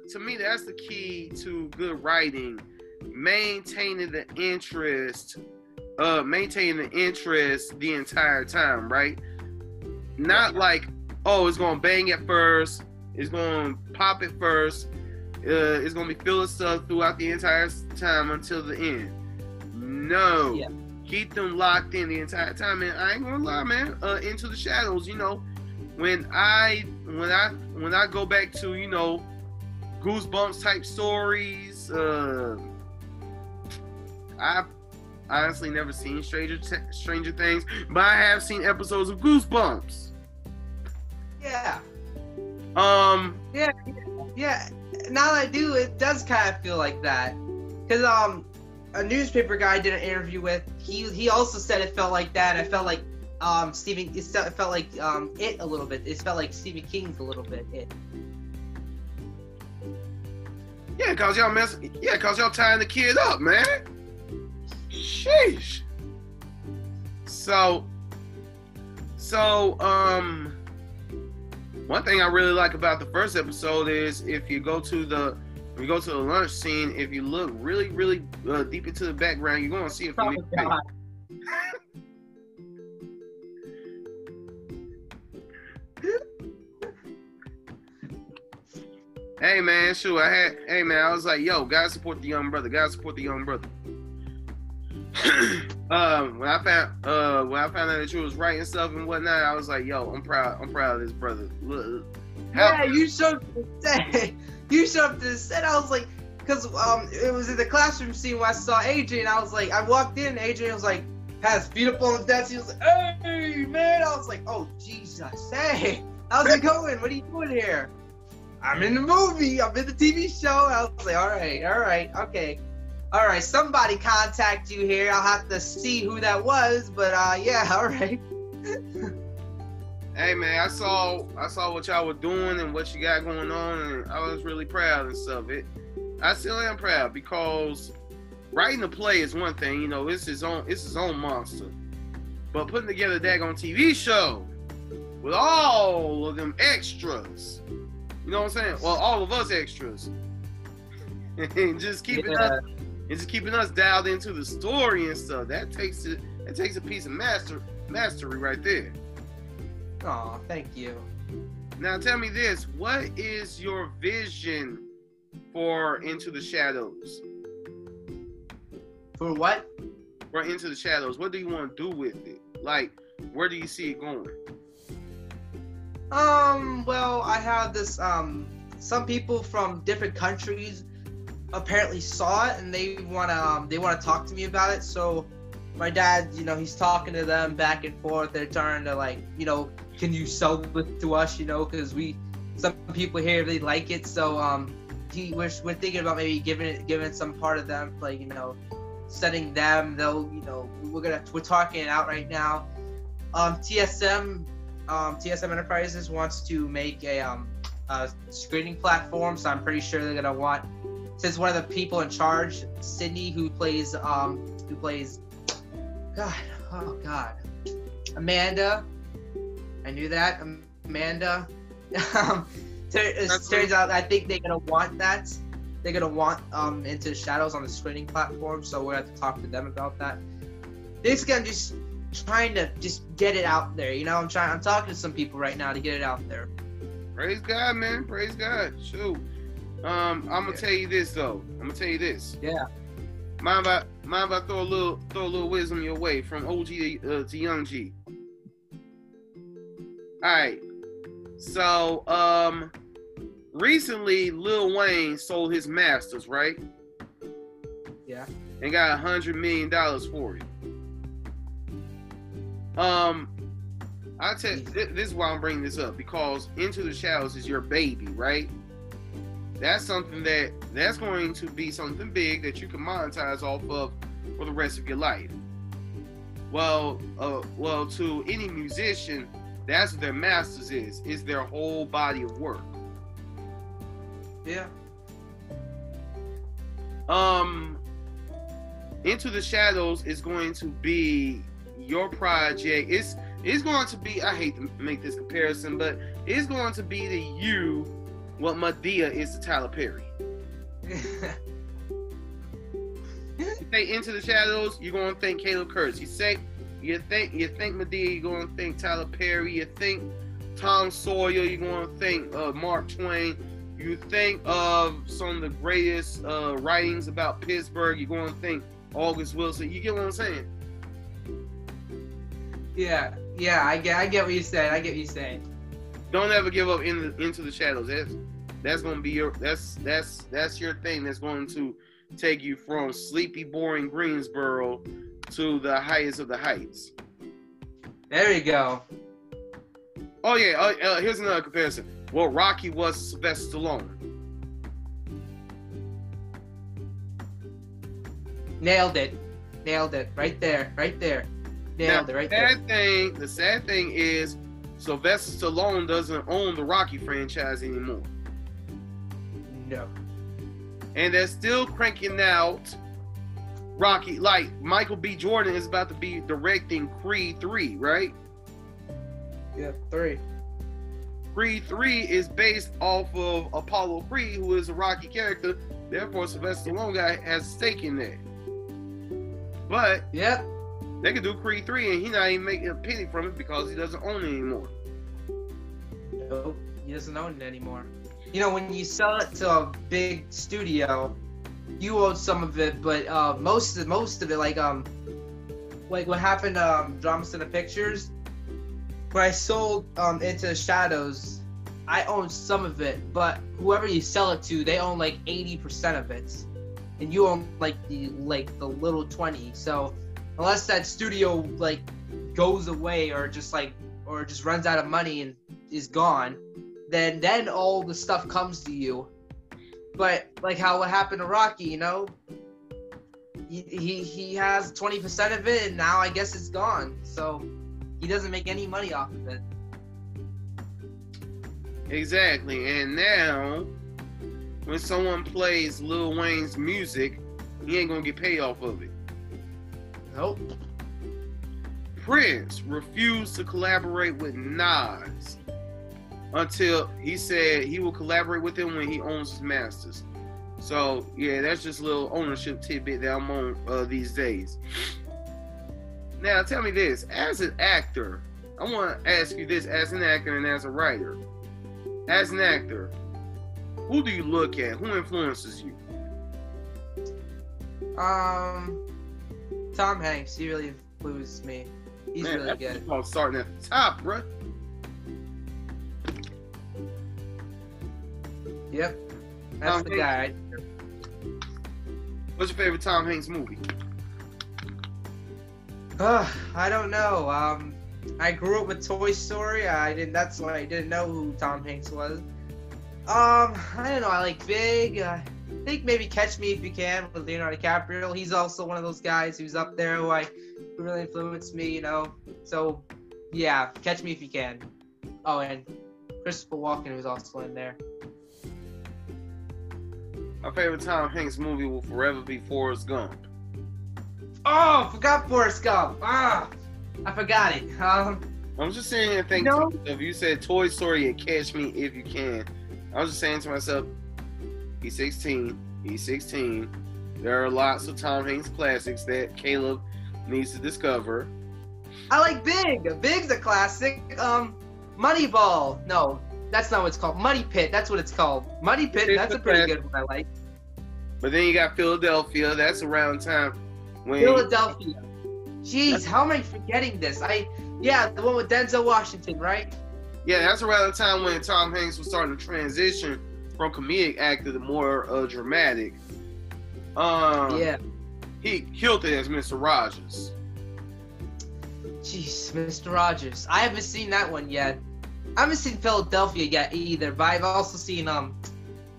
to me that's the key to good writing: maintaining the interest the entire time, right? Not like, oh, it's gonna bang at first, it's gonna pop at first, it's gonna be filler stuff throughout the entire time until the end. No, yeah. Keep them locked in the entire time. And I ain't gonna lie, man. Into the Shadows, you know, when I go back to, you know, Goosebumps type stories, I honestly never seen Stranger Things, but I have seen episodes of Goosebumps. Yeah. Yeah. Now that I do, it does kind of feel like that. Because a newspaper guy I did an interview with, he also said it felt like that. It felt like it a little bit. It felt like Stephen King's a little bit, it. Yeah, cause y'all tying the kid up, man. Sheesh. So, one thing I really like about the first episode is if you go to the lunch scene, if you look really, really deep into the background, you're gonna see it from me. Hey man, shoot, I was like, yo, gotta support the young brother. When I found out that you was writing stuff and whatnot, I was like, yo, I'm proud of this brother. Look. Yeah, you showed up to set. I was like, because it was in the classroom scene where I saw AJ, and I was like, I walked in, and AJ was like, had his feet up on the desk. He was like, hey, man. I was like, oh, Jesus. Hey, how's it going? What are you doing here? I'm in the movie. I'm in the TV show. I was like, all right, okay. All right, somebody contact you here. I'll have to see who that was, but yeah, all right. Hey man, I saw what y'all were doing and what you got going on, and I was really proud and stuff. I still am proud, because writing a play is one thing, you know, it's his own monster. But putting together a daggone TV show with all of them extras, you know what I'm saying? Well, all of us extras, and just keeping us dialed into the story and stuff. That takes a piece of mastery right there. Oh, thank you. Now tell me this, what is your vision for Into the Shadows? For what? For Into the Shadows. What do you want to do with it? Like, where do you see it going? Well, I have this, some people from different countries apparently saw it, and they want to talk to me about it. So my dad, you know, he's talking to them back and forth. They're trying to, like, you know, can you sell it to us, you know, because some people here, they like it. So we're thinking about maybe giving some part of them, like, you know, sending them. They'll, you know, we're talking it out right now. TSM Enterprises wants to make a screening platform, so I'm pretty sure they're gonna want, since one of the people in charge, Sydney, who plays Amanda. I knew that. Amanda. Turns out I think they're gonna want that. They're gonna want Into the Shadows on the screening platform, so we're gonna have to talk to them about that. This guy just trying to just get it out there, you know. I'm talking to some people right now to get it out there. Praise God, man. Praise God. Shoot. I'm gonna tell you this though. Yeah. Mind if I throw a little wisdom your way from OG to Young G. All right. So, recently Lil Wayne sold his masters, right? Yeah. And got $100 million for it. This is why I'm bringing this up, because Into the Shadows is your baby, right? That's something that's going to be something big that you can monetize off of for the rest of your life. Well, to any musician, that's what their masters is their whole body of work. Yeah. Into the Shadows is going to be your project. It's going to be, I hate to make this comparison, but it's going to be the you what Madea is to Tyler Perry. You think Into the Shadows, you're gonna think Kaleab Kurtz. You think Madea, you're gonna think Tyler Perry. You think Tom Sawyer, you're gonna think Mark Twain. You think of some of the greatest writings about Pittsburgh, you're gonna think August Wilson. You get what I'm saying? Yeah, I get what you're saying. Don't ever give up into the Shadows. That's gonna be your that's your thing. That's going to take you from sleepy, boring Greensboro to the highest of the heights. There you go. Oh yeah. Here's another comparison. Well, Rocky was Sylvester Stallone. Nailed it. Right there. The sad thing is, Sylvester Stallone doesn't own the Rocky franchise anymore. No. And they're still cranking out Rocky. Like, Michael B. Jordan is about to be directing Creed 3, right? Yeah, 3. Creed 3 is based off of Apollo Creed, who is a Rocky character. Therefore, Sylvester Stallone has a stake in that. But yeah, they could do Creed 3 and he's not even making a penny from it because he doesn't own it anymore. Nope, he doesn't own it anymore. You know, when you sell it to a big studio, you own some of it, but most of it, like what happened to Drama Center Pictures, when I sold Into the Shadows, I own some of it, but whoever you sell it to, they own like 80% of it, and you own like the little 20%. So unless that studio like goes away or just runs out of money and is gone, then all the stuff comes to you. But like how what happened to Rocky, you know, he has 20% of it, and now I guess it's gone. So he doesn't make any money off of it. Exactly. And now when someone plays Lil Wayne's music, he ain't gonna get paid off of it. Nope. Prince refused to collaborate with Nas until he said he will collaborate with him when he owns his masters. So yeah, that's just a little ownership tidbit that I'm on these days. Now tell me this, as an actor, I want to ask you this as an actor and as a writer. As an actor, who do you look at? Who influences you? Tom Hanks, he really influences me. He's Man, really good. I'm starting at the top, bro. Yep, that's Tom the Hanks. Guy right there. What's your favorite Tom Hanks movie? I don't know. I grew up with Toy Story. That's why I didn't know who Tom Hanks was. I don't know. I like Big. I think maybe Catch Me If You Can with Leonardo DiCaprio. He's also one of those guys who's up there who really influenced me, you know. So yeah, Catch Me If You Can. Oh, and Christopher Walken was also in there. My favorite Tom Hanks movie will forever be Forrest Gump. Oh, forgot Forrest Gump. Ah, I forgot it. I'm just sitting here thinking to myself, you said Toy Story and Catch Me If You Can. I was just saying to myself, he's 16. There are lots of Tom Hanks classics that Kaleab needs to discover. I like Big. Big's a classic. Moneyball. No, that's not what it's called. Money Pit. That's what it's called. Money Pit. That's a pretty good one I like. But then you got Philadelphia. That's around time. Philadelphia. Jeez, how am I forgetting this? The one with Denzel Washington, right? Yeah, that's around the time when Tom Hanks was starting to transition from comedic actor to more dramatic. Yeah. He killed it as Mr. Rogers. Jeez, Mr. Rogers. I haven't seen that one yet. I haven't seen Philadelphia yet either, but I've also seen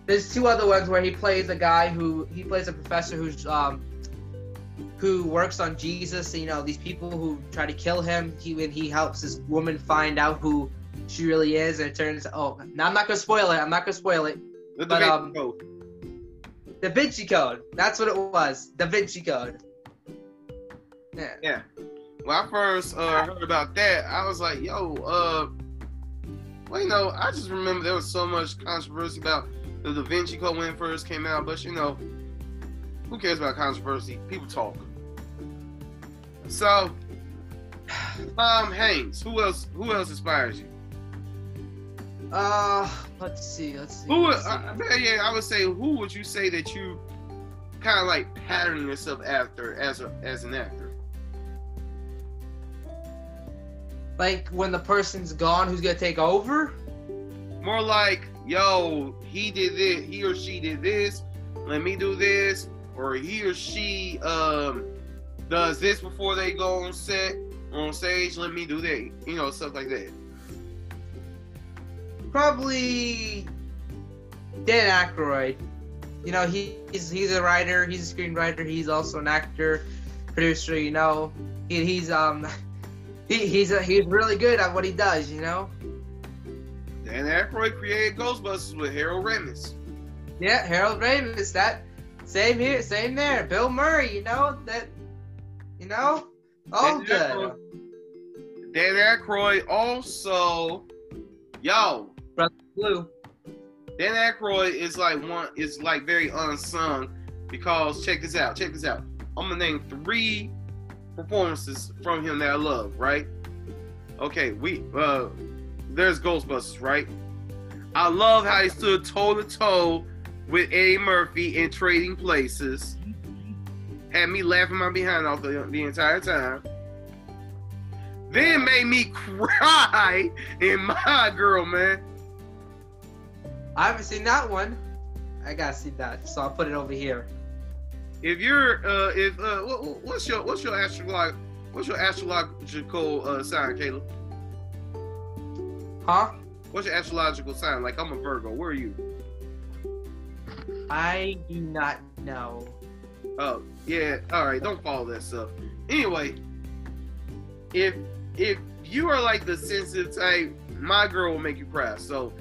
there's two other ones where he plays a guy who plays a professor who works on Jesus, you know, these people who try to kill him, when he helps this woman find out who she really is, and it turns now I'm not gonna spoil it. The but Code. Da Vinci Code. That's what it was. Da Vinci Code. Yeah. When I first heard about that, I was like, I just remember there was so much controversy about the Da Vinci Code when it first came out, but you know, who cares about controversy? People talk. So, Tom Hanks. Who else inspires you? Let's see. I would say, who would you say that you kind of like patterning yourself after as an actor? Like when the person's gone, who's gonna take over? More like, he did this, he or she did this. Let me do this. Or he or she does this before they go on stage. Let me do that, stuff like that. Probably Dan Aykroyd. He's a writer. He's a screenwriter. He's also an actor, producer. He's really good at what he does. Dan Aykroyd created Ghostbusters with Harold Ramis. Yeah, Harold Ramis. That. Same here, same there. Bill Murray, all good. Dan Aykroyd also, Brother Blue. Dan Aykroyd is like very unsung because check this out. I'm gonna name 3 performances from him that I love, right? Okay, there's Ghostbusters, right? I love how he stood toe-to-toe with Eddie Murphy in Trading Places. Had me laughing my behind off the entire time. Then made me cry in My Girl, man. I haven't seen that one. I gotta see that, so I'll put it over here. If you're, what's your astrological sign, Caleb? Huh? What's your astrological sign? Like, I'm a Virgo. Where are you? I do not know. Oh, yeah. All right. Don't follow that stuff. Anyway, if you are like the sensitive type, My Girl will make you cry. So,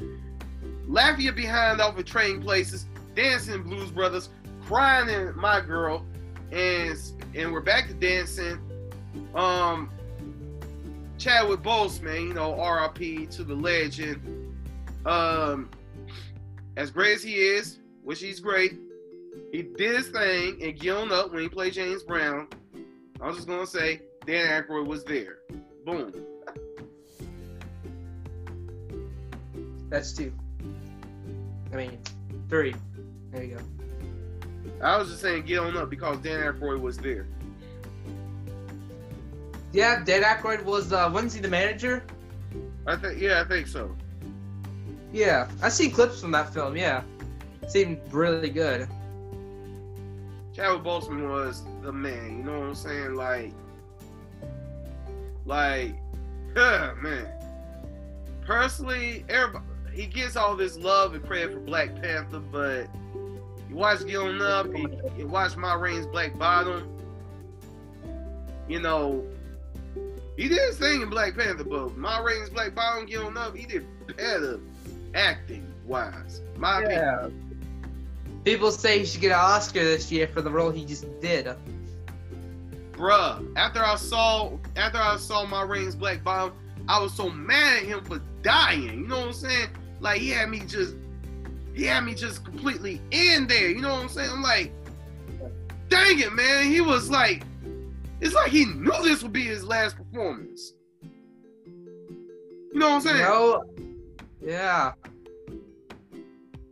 laughing your behind off of Trading Places, dancing in Blues Brothers, crying in My Girl, and we're back to dancing. Chadwick Boseman, you know, R.I.P. to the legend. As great as he is, which he's great, he did his thing and gilled up when he played James Brown. I was just gonna say, Dan Aykroyd was there. Boom. That's two. I mean, three. There you go. I was just saying, get on up because Dan Aykroyd was there. Yeah, Dan Aykroyd was, wasn't he the manager? Yeah, I think so. Yeah, I've seen clips from that film, yeah. It seemed really good. Chadwick Boseman was the man, you know what I'm saying? Man. Personally, everybody, he gets all this love and credit for Black Panther, but you watch Get On Up, you watch Ma Rainey's Black Bottom, you know, he did his thing in Black Panther, but Ma Rainey's Black Bottom, Get On Up, he did better acting-wise. My opinion. People say he should get an Oscar this year for the role he just did. Bruh, after I saw Ma Rainey's Black Bottom, I was so mad at him for dying. You know what I'm saying? Like, he had me just completely in there. You know what I'm saying? I'm like, dang it, man. He was like, it's like he knew this would be his last performance. You know what I'm saying? No. Yeah.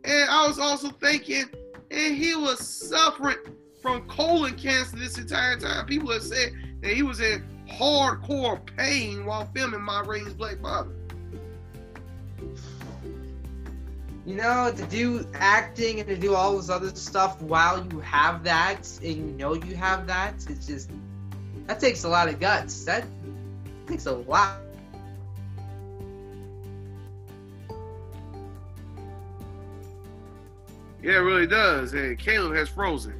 And I was also thinking, and he was suffering from colon cancer this entire time. People have said that he was in hardcore pain while filming My Rainey's Black Bottom. You know, to do acting and to do all this other stuff while you have that, and you know you have that, it's just, that takes a lot of guts. That takes a lot. Yeah, it really does. Hey, Caleb has frozen.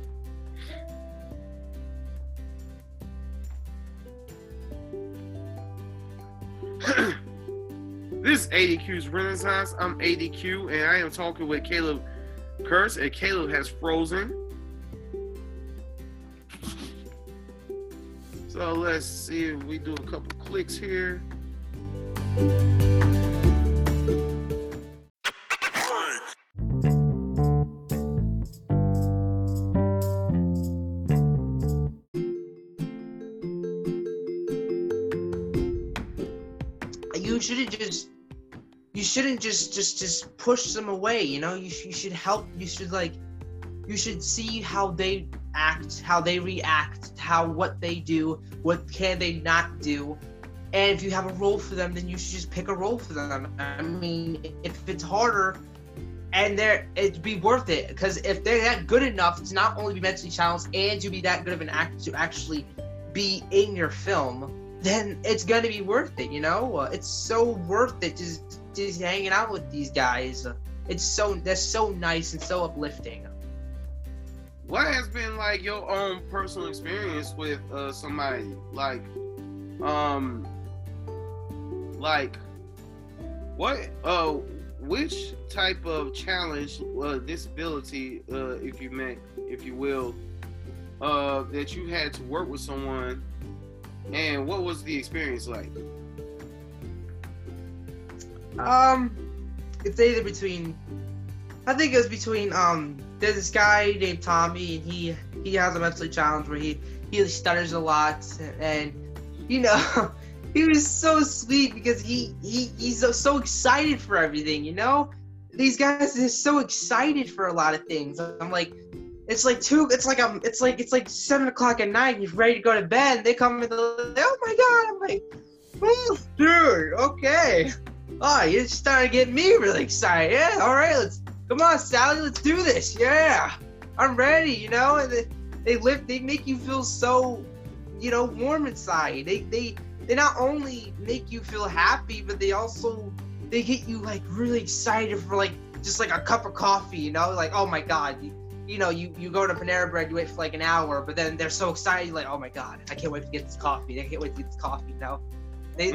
This is ADQ's Renaissance. I'm ADQ, and I am talking with Kaleab Kurtz, and Caleb has frozen. So let's see if we do a couple clicks here. You shouldn't just push them away, you know? You should help. You should see how they act, how they react, what they do, what can they not do. And if you have a role for them, then you should just pick a role for them. I mean, if it's harder, and it'd be worth it. Because if they're that good enough, it's not only be mentally challenged and you be that good of an actor to actually be in your film, then it's gonna be worth it, you know? It's so worth it. Just hanging out with these guys, they're so nice and so uplifting. What has been like your own personal experience with somebody which type of challenge, disability, if you will, that you had to work with someone, and what was the experience like? It's either between, I think it was between, there's this guy named Tommy, and he has a mentally challenge where he stutters a lot, and, you know, He was so sweet because he's so excited for everything, you know? These guys are so excited for a lot of things. I'm like, it's like 7 o'clock at night. You're ready to go to bed. They come in. Oh my god! I'm like, oh, dude, okay. Oh, you're starting to get me really excited. Yeah, all right, come on, Sally, let's do this. Yeah, I'm ready. You know, and they make you feel so, you know, warm inside. They not only make you feel happy, but they get you like really excited for like just like a cup of coffee. You know, like, oh my god. You know, you go to Panera Bread, you wait for like an hour, but then they're so excited, you're like, oh my god, I can't wait to get this coffee. You know, they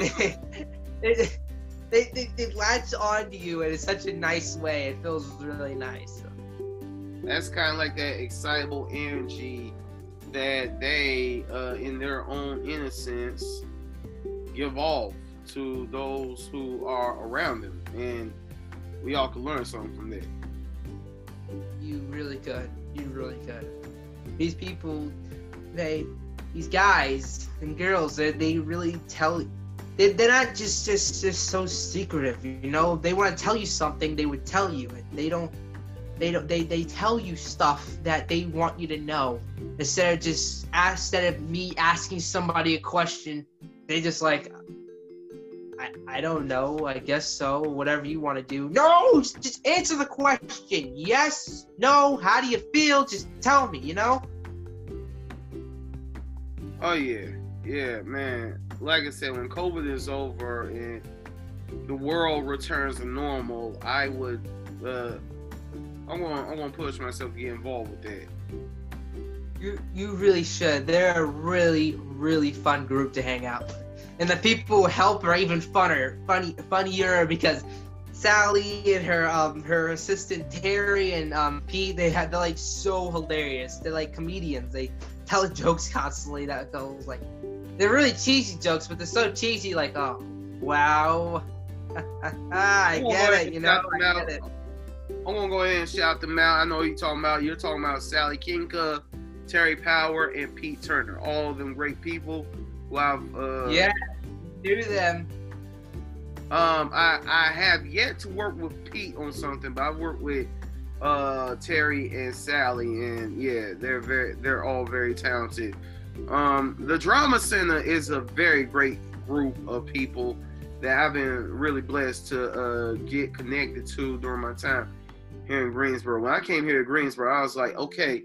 latch on to you in such a nice way. It feels really nice. That's kind of like that excitable energy that they, in their own innocence, give off to those who are around them, and we all can learn something from that. You really could. You really could. These people, these guys and girls, they really tell. They're not just so secretive, you know. If they want to tell you something, they would tell you it. They tell you stuff that they want you to know instead of me asking somebody a question. They just like, I don't know, I guess so, whatever you want to do. No, just answer the question. Yes, no, how do you feel? Just tell me, you know? Oh, yeah. Yeah, man. Like I said, when COVID is over and the world returns to normal, I'm gonna push myself to get involved with that. You really should. They're a really, really fun group to hang out with. And the people who help are even funnier because Sally and her assistant Terry and Pete, they're like so hilarious. They're like comedians. They tell jokes constantly that goes like, they're really cheesy jokes, but they're so cheesy like, oh wow, I get it, you know. I'm gonna go ahead and shout them out. I know who you're talking about. You're talking about Sally Kinka, Terry Power, and Pete Turner. All of them great people. Yeah, do them. I have yet to work with Pete on something, but I've worked with Terry and Sally, and yeah, they're all very talented. The Drama Center is a very great group of people that I've been really blessed to get connected to during my time here in Greensboro. When I came here to Greensboro, I was like, okay,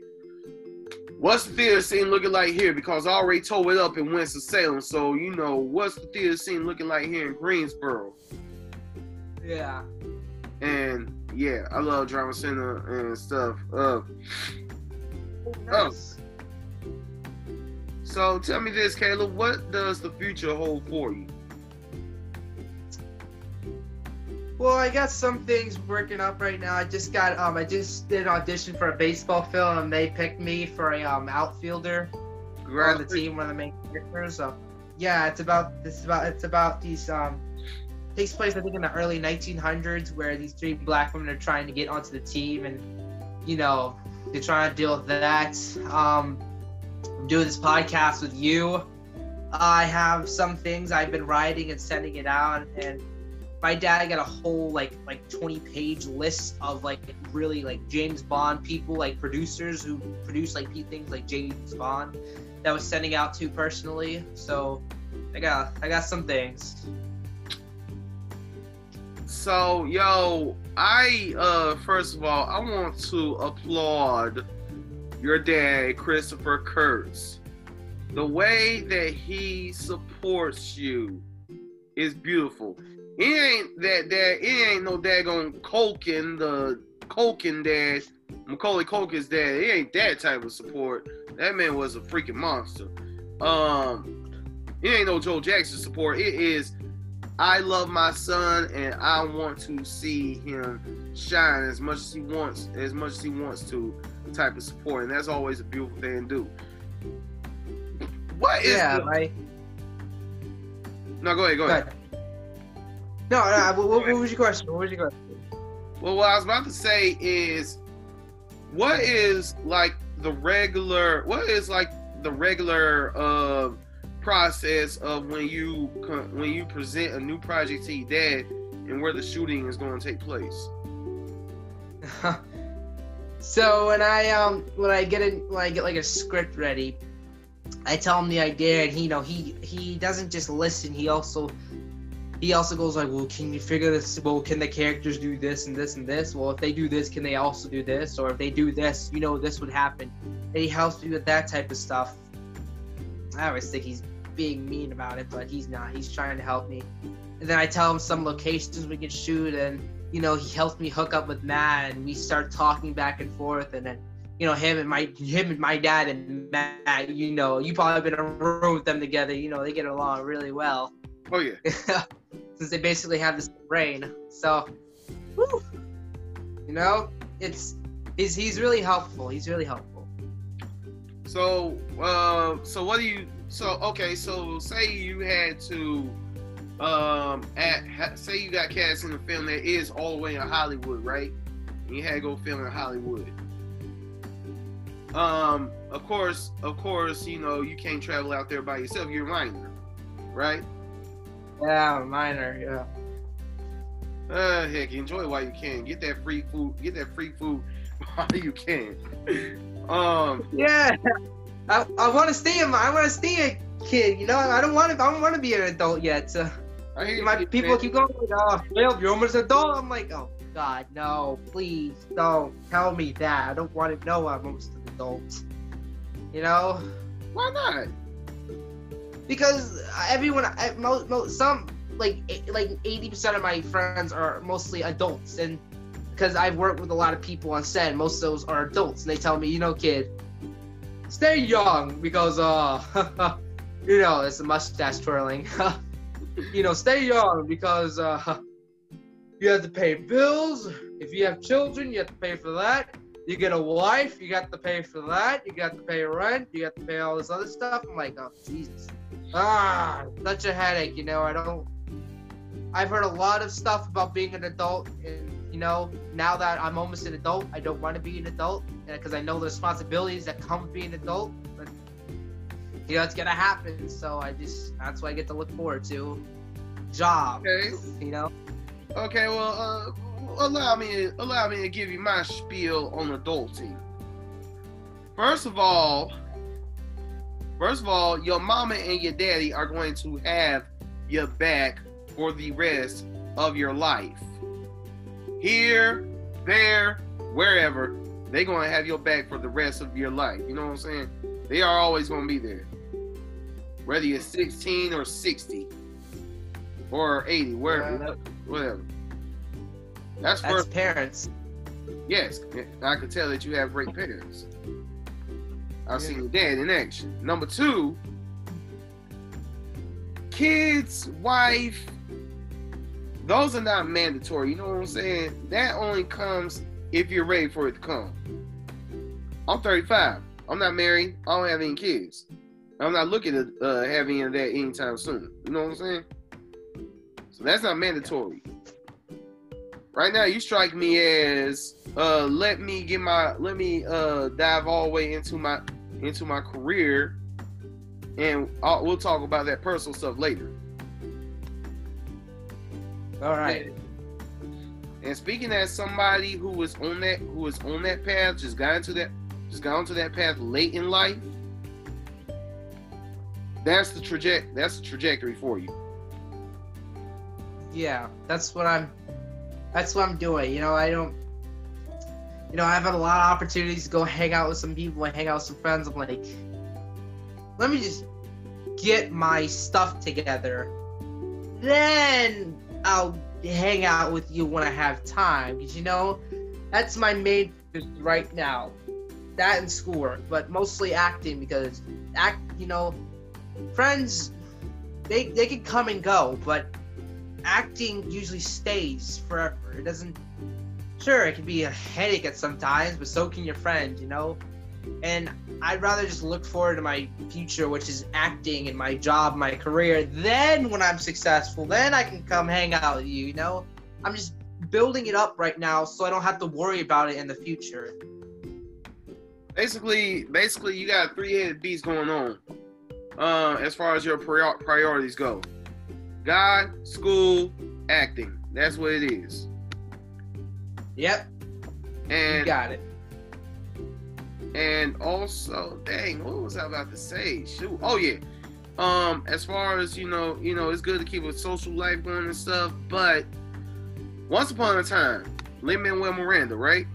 what's the theater scene looking like here? Because I already tore it up in Winston-Salem, so you know, what's the theater scene looking like here in Greensboro? Yeah. And yeah, I love Drama Center and stuff. Nice. So tell me this, Kaleab, what does the future hold for you? Well, I got some things working up right now. I just did an audition for a baseball film, and they picked me for a outfielder on the team, one of the main characters. So, yeah, takes place I think in the early 1900s, where these three black women are trying to get onto the team, and you know, they're trying to deal with that. I'm doing this podcast with you. I have some things I've been writing and sending it out, and my dad got a whole like 20-page list of like really like James Bond people, like producers who produce like things like James Bond, that I was sending out to personally. So I got some things. So yo, I first of all, I want to applaud your dad, Christopher Kurtz. The way that he supports you is beautiful. It ain't that dad. It ain't no daggone Culkin, the Culkin dad, Macaulay Culkin's dad. It ain't that type of support. That man was a freaking monster. It ain't no Joe Jackson support. It is, I love my son and I want to see him shine as much as he wants to type of support, and that's always a beautiful thing to do. What is? Yeah, right. No, go ahead. No, what was your question? Well, what I was about to say is, what is like the regular process of when you present a new project to your dad and where the shooting is going to take place? So when I get like a script ready, I tell him the idea, and he doesn't just listen. He also goes like, well, can you figure this? Well, can the characters do this and this and this? Well, if they do this, can they also do this? Or if they do this, this would happen. And he helps me with that type of stuff. I always think he's being mean about it, but he's not. He's trying to help me. And then I tell him some locations we can shoot, and he helps me hook up with Matt, and we start talking back and forth, and then him and my dad and Matt, you probably been in a room with them together. They get along really well. Oh yeah. Since they basically have this brain. So, whew, he's really helpful. He's really helpful. So, say you had to, say you got cast in a film that is all the way in Hollywood, right? And you had to go film in Hollywood. Of course, you can't travel out there by yourself. You're a minor, right? Yeah, minor, yeah. Heck, enjoy while you can. Get that free food while you can. Yeah. I wanna stay a kid, I don't wanna be an adult yet. So people keep going like, oh, Caleb, you're almost an adult. I'm like, oh God, no, please don't tell me that. I don't wanna know I'm almost an adult. Why not? Because some 80% of my friends are mostly adults, and because I've worked with a lot of people on set, most of those are adults, and they tell me, kid, stay young because it's a mustache twirling, stay young because you have to pay bills. If you have children, you have to pay for that. You get a wife, you got to pay for that. You got to pay rent. You got to pay all this other stuff. I'm like, oh Jesus. Such a headache, I've heard a lot of stuff about being an adult, and now that I'm almost an adult, I don't want to be an adult, because I know the responsibilities that come with being an adult, but it's gonna happen, so that's what I get to look forward to. Job. Okay. Okay, well, allow me to give you my spiel on adulting. First of all, your mama and your daddy are going to have your back for the rest of your life. Here, there, wherever, they're going to have your back for the rest of your life. You know what I'm saying? They are always going to be there. Whether you're 16 or 60 or 80, whatever. That's parents. Yes, I could tell that you have great parents. I've seen your dad in action. Number two, kids, wife, those are not mandatory. You know what I'm saying? That only comes if you're ready for it to come. I'm 35. I'm not married. I don't have any kids. I'm not looking at having any of that anytime soon. You know what I'm saying? So that's not mandatory. Right now, you strike me as dive all the way into my career, and we'll talk about that personal stuff later. All right. And speaking as somebody who was on that path, just got onto that path late in life, that's the trajectory for you. Yeah, that's what I'm doing. I've had a lot of opportunities to go hang out with some people and hang out with some friends. I'm like, let me just get my stuff together. Then I'll hang out with you when I have time. Because, that's my main focus right now. That and schoolwork, but mostly acting, because friends, they can come and go, but acting usually stays forever. It doesn't. Sure, it can be a headache at some times, but so can your friend, And I'd rather just look forward to my future, which is acting and my job, my career. Then when I'm successful, then I can come hang out with you, I'm just building it up right now so I don't have to worry about it in the future. Basically, you got a three-headed beast going on. as far as your priorities go. God, school, acting. That's what it is. Yep. And you got it. And also, dang, what was I about to say? Shoot. Oh yeah. As far as, you know, it's good to keep a social life going and stuff, but once upon a time, Lin-Manuel Miranda, right?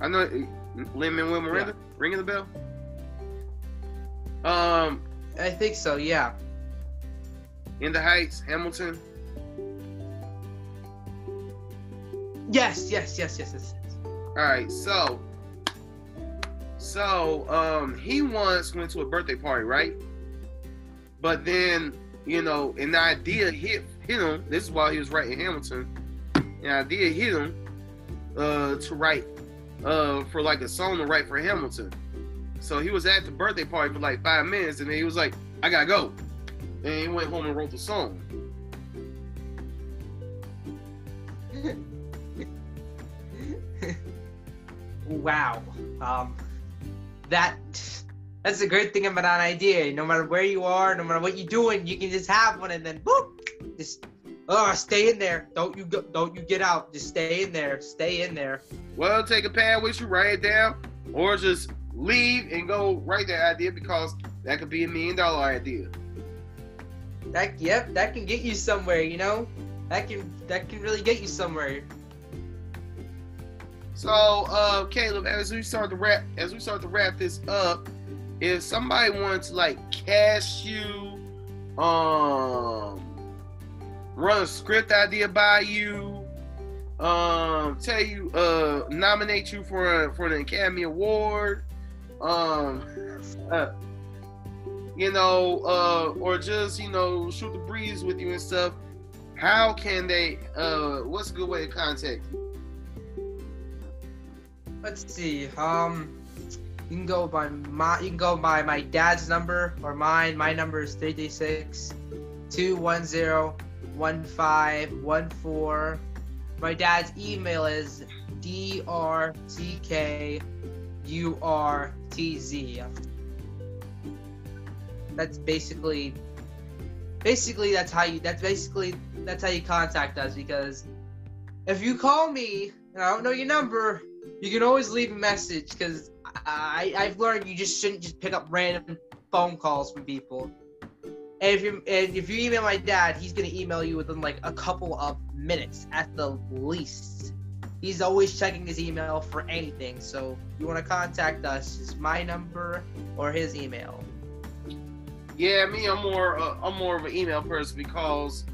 I know Lin-Manuel Miranda, yeah. Ringing the bell? I think so, yeah. In the Heights, Hamilton. Yes. All right, so he once went to a birthday party, right? But then, you know, an idea hit him. This is while he was writing Hamilton. An idea hit him to write for like a song to write for Hamilton. So he was at the birthday party for like 5 minutes, and then he was like, I gotta go. And he went home and wrote the song. Wow. That's the great thing about an idea. No matter where you are, no matter what you're doing, you can just have one and then boop, just stay in there. Don't you get out. Just stay in there. Stay in there. Well, take a pad with you, write it down, or just leave and go write that idea, because that could be a $1 million idea. That can get you somewhere, you know? That can really get you somewhere. So, Kaleab, as we start to wrap this up, if somebody wants to like cash you, run a script idea by you, tell you, nominate you for an Academy Award, or just, you know, shoot the breeze with you and stuff, how can they? What's a good way to contact you? Let's see. You can go by my dad's number or mine. My number is 336-210-1514. My dad's email is drtkurtz. That's basically that's how you contact us, because if you call me and I don't know your number, you can always leave a message, because I've learned you just shouldn't just pick up random phone calls from people. And if you email my dad, he's going to email you within like a couple of minutes at the least. He's always checking his email for anything. So if you want to contact us, it's my number or his email. Yeah, me, I'm more of an email person, because,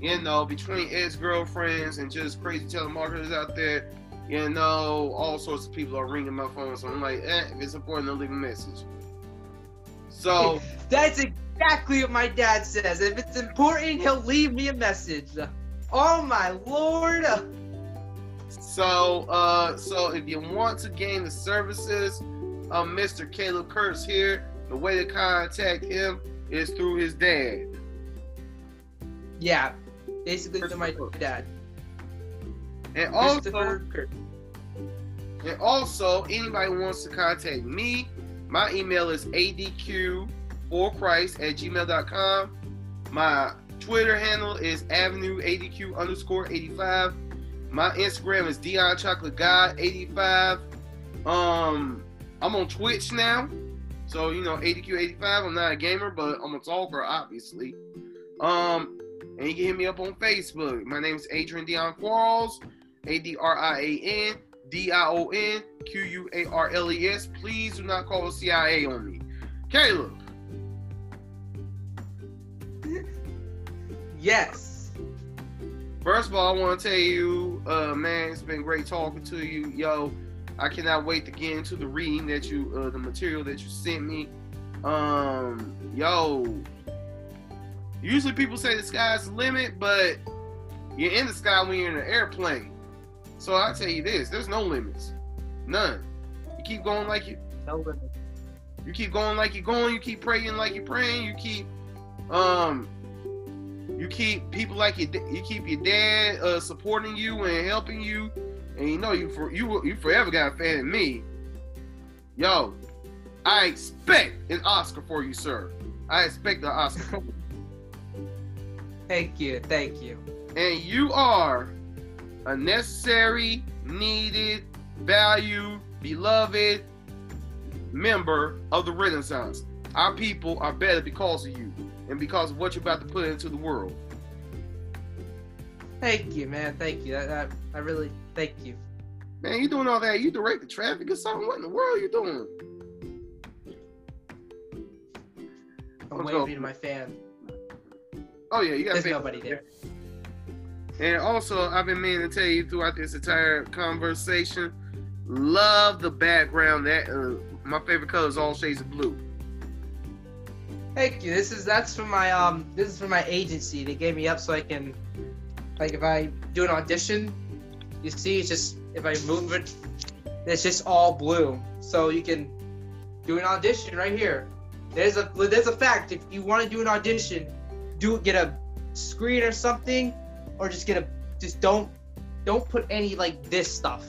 you know, between ex-girlfriends and just crazy telemarketers out there, you know, all sorts of people are ringing my phone, so I'm like, if it's important, I'll leave a message. So that's exactly what my dad says. If it's important, he'll leave me a message. Oh my Lord. So, so if you want to gain the services of Mr. Kaleab Kurtz here, the way to contact him is through his dad. Yeah, basically through my dad. And also, anybody wants to contact me, my email is adq4christ@gmail.com. My Twitter handle is avenueadq_85. My Instagram is DionChocolateGuy85. I'm on Twitch now, so, you know, ADQ85. I'm not a gamer, but I'm a talker, obviously. And you can hit me up on Facebook. My name is Adrian Dion Quarles. ADRIAN DION QUARLES. Please do not call CIA on me. Kaleab. Yes. First of all, I want to tell you, man, it's been great talking to you. Yo, I cannot wait to get into the reading that you, the material that you sent me. Yo, usually people say the sky's the limit, but you're in the sky when you're in an airplane. So I'll tell you this, there's no limits. None. You keep going like you... No limits. You keep going like you're going, you keep praying like you're praying, you keep your dad supporting you and helping you, and you know you forever got a fan in me. Yo, I expect an Oscar for you, sir. I expect an Oscar. Thank you, thank you. And you are a necessary, needed, valued, beloved member of the Renaissance. Our people are better because of you and because of what you're about to put into the world. Thank you, man. Thank you. I really thank you. Man, you doing all that. You direct the traffic or something. What in the world are you doing? I'm waving to my fan. Oh, yeah, you got to say nobody there. And also, I've been meaning to tell you throughout this entire conversation, love the background. That my favorite color is all shades of blue. Thank you. That's from my this is from my agency. They gave me up so I can, like, if I do an audition, you see, it's just if I move it, it's just all blue. So you can do an audition right here. There's a fact. If you want to do an audition, get a screen or something, or just don't put any like this stuff.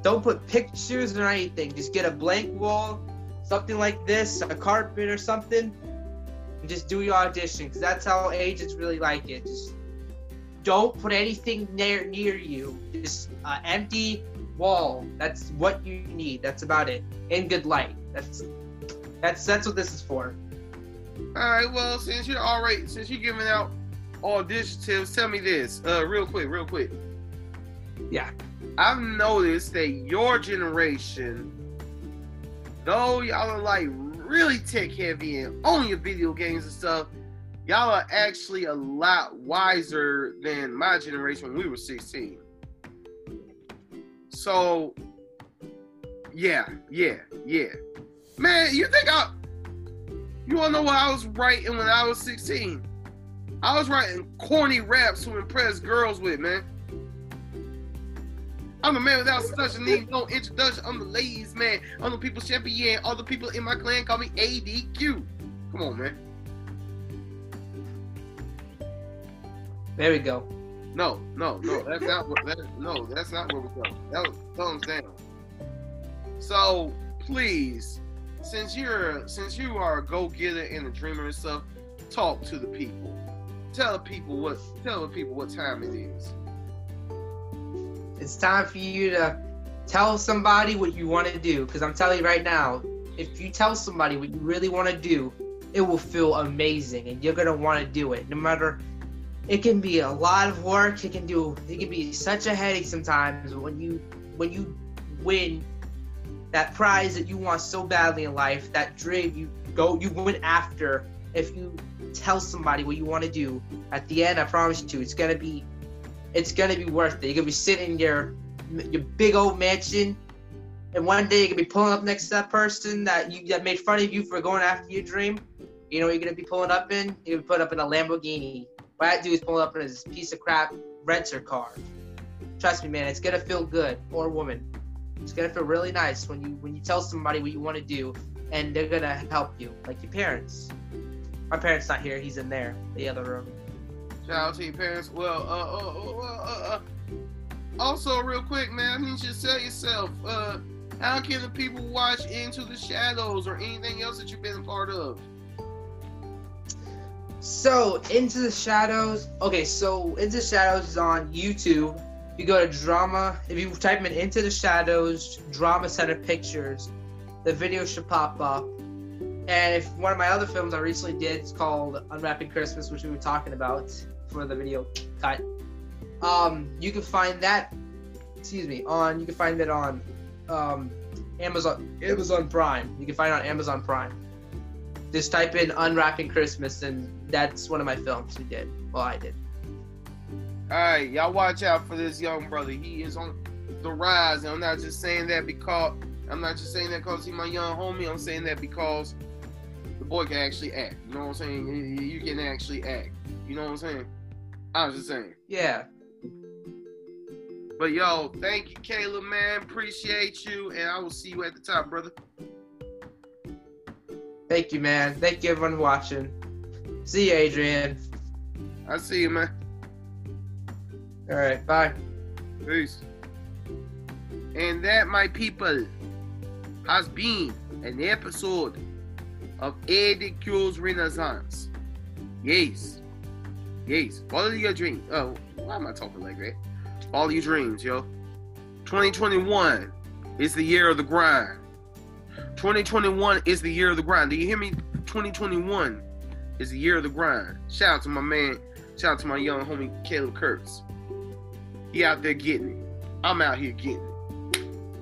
Don't put pictures or anything. Just get a blank wall, something like this, a carpet or something, and just do your audition, because that's how agents really like it. Just don't put anything near you. Just an empty wall. That's what you need. That's about it. And good light. That's what this is for. All right. Well, since you're giving out audition tips, tell me this real quick. Yeah. I've noticed that your generation, though y'all are like really tech heavy and own your video games and stuff, y'all are actually a lot wiser than my generation when we were 16. So, yeah. Man, you wanna know what I was writing when I was 16? I was writing corny raps to impress girls with, man. I'm the man without such a need, no introduction. I'm the ladies' man. I'm the people's champion. All the people in my clan call me ADQ. Come on, man. There we go. No. That's not where we go. That was thumbs down. So please, since you are a go-getter and a dreamer and stuff, talk to the people. Tell the people what time it is. It's time for you to tell somebody what you want to do, because I'm telling you right now, if you tell somebody what you really want to do, it will feel amazing and you're going to want to do it. No matter, it can be a lot of work, it can be such a headache sometimes, but when you win that prize that you want so badly in life, that dream you went after, if you tell somebody what you want to do, at the end, I promise you, it's gonna be worth it. You're gonna be sitting in your big old mansion, and one day you're gonna be pulling up next to that person that made fun of you for going after your dream. You know what you're gonna be pulling up in? You're gonna put up in a Lamborghini. What that dude is pulling up in is this piece of crap renter car. Trust me, man, it's gonna feel good. Or woman, it's gonna feel really nice when you tell somebody what you want to do, and they're gonna help you, like your parents. My parents not here. He's in there, the other room. Shout out to your parents. Well, also real quick, man, I need you to tell yourself, how can the people watch Into the Shadows or anything else that you've been a part of? So, Into the Shadows. Okay, so Into the Shadows is on YouTube. You go to Drama. If you type in Into the Shadows, Drama Center Pictures, the video should pop up. And if one of my other films I recently did, it's called Unwrapping Christmas, which we were talking about for the video cut. You can find that, on Amazon Prime. You can find it on Amazon Prime. Just type in Unwrapping Christmas, and that's one of my films we did. Well, I did. All right, y'all watch out for this young brother. He is on the rise, and I'm not just saying that because he's my young homie. I'm saying that because the boy can actually act. You know what I'm saying? You can actually act. You know what I'm saying? I was just saying. Yeah. But yo, thank you, Caleb, man. Appreciate you, and I will see you at the top, brother. Thank you, man. Thank you, everyone watching. See you, Adrian. I'll see you, man. All right, bye. Peace. And that, my people, has been an episode of ADQ's Renaissance. Yes. Follow your dreams. Oh, why am I talking like that? Follow your dreams, yo. 2021 is the year of the grind. 2021 is the year of the grind. Do you hear me? 2021 is the year of the grind. Shout out to my man. Shout out to my young homie, Kaleab Kurtz. He out there getting it. I'm out here getting it.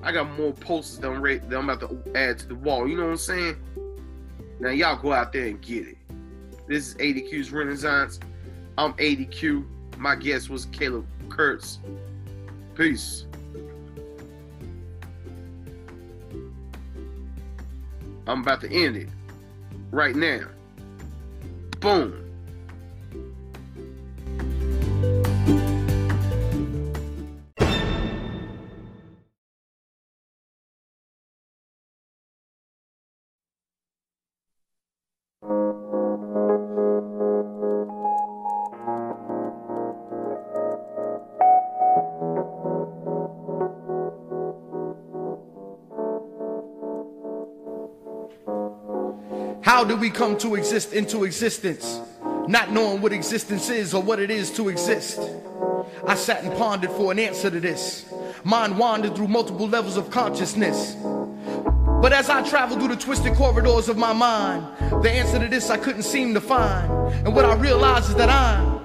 I got more posters that I'm about to add to the wall. You know what I'm saying? Now, y'all go out there and get it. This is ADQ's Renaissance. I'm ADQ. My guest was Kaleab Kurtz. Peace. I'm about to end it right now. Boom. How do we come to exist into existence, not knowing what existence is or what it is to exist? I sat and pondered for an answer to this. Mind wandered through multiple levels of consciousness. But as I traveled through the twisted corridors of my mind, the answer to this I couldn't seem to find. And what I realized is that I'm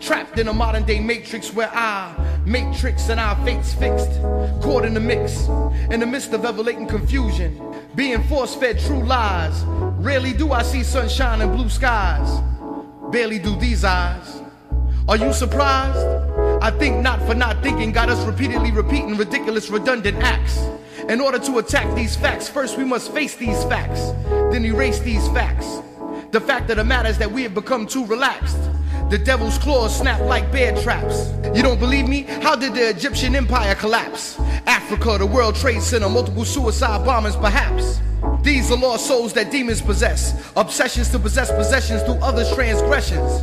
trapped in a modern day matrix where I matrix and our fates fixed, caught in the mix, in the midst of ever-latent confusion, being force-fed true lies. Rarely do I see sunshine and blue skies. Barely do these eyes. Are you surprised? I think not, for not thinking got us repeatedly repeating ridiculous, redundant acts. In order to attack these facts, first we must face these facts, then erase these facts. The fact of the matter is that we have become too relaxed. The devil's claws snap like bear traps. You don't believe me? How did the Egyptian empire collapse? Africa, the World Trade Center, multiple suicide bombings perhaps. These are lost souls that demons possess. Obsessions to possess possessions through others' transgressions.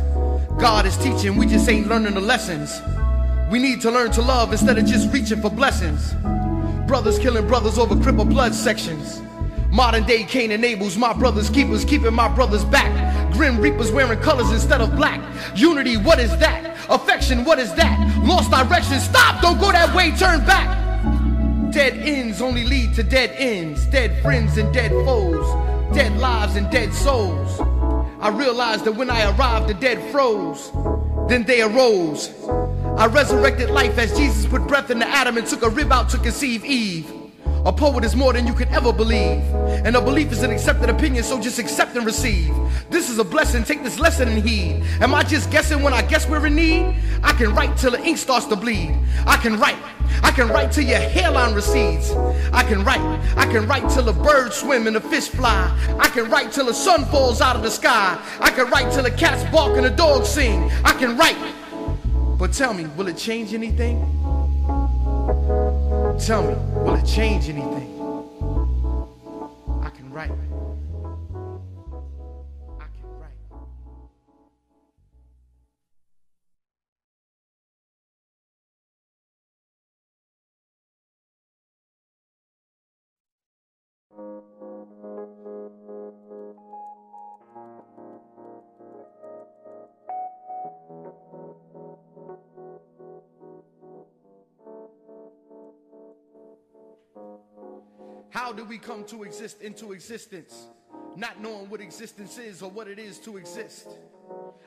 God is teaching, we just ain't learning the lessons. We need to learn to love instead of just reaching for blessings. Brothers killing brothers over crippled blood sections. Modern day Cain and Abel's, my brother's keepers, keeping my brother's back. Grim reapers wearing colors instead of black. Unity, what is that? Affection, what is that? Lost direction, stop, don't go that way, turn back. Dead ends only lead to dead ends, dead friends and dead foes, dead lives and dead souls. I realized that when I arrived, the dead froze, then they arose. I resurrected life as Jesus put breath into Adam and took a rib out to conceive Eve. A poet is more than you could ever believe, and a belief is an accepted opinion, so just accept and receive. This is a blessing, take this lesson and heed. Am I just guessing when I guess we're in need? I can write till the ink starts to bleed. I can write till your hairline recedes. I can write till the birds swim and the fish fly. I can write till the sun falls out of the sky. I can write till the cats bark and the dogs sing. I can write. But tell me, will it change anything? Tell me, will it change anything? I can write. How do we come to exist into existence, not knowing what existence is or what it is to exist?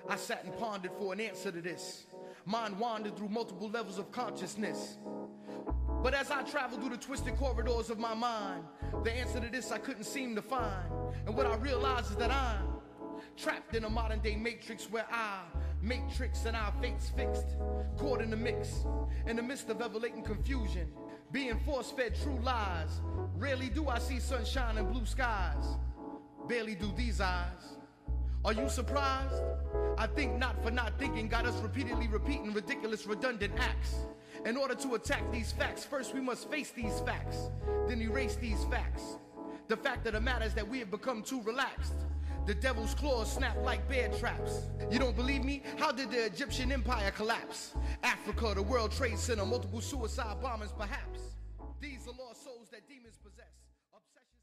I sat and pondered for an answer to this. Mind wandered through multiple levels of consciousness. But as I traveled through the twisted corridors of my mind, the answer to this I couldn't seem to find. And what I realized is that I'm trapped in a modern day matrix where I matrix and our fates fixed, caught in the mix, in the midst of ever-latent confusion, being force-fed true lies. Rarely do I see sunshine and blue skies. Barely do these eyes. Are you surprised? I think not, for not thinking got us repeatedly repeating ridiculous, redundant acts. In order to attack these facts, first we must face these facts, then erase these facts. The fact of the matter is that we have become too relaxed. The devil's claws snap like bear traps. You don't believe me? How did the Egyptian empire collapse? Africa, the World Trade Center, multiple suicide bombings perhaps. These are lost souls that demons possess. Obsession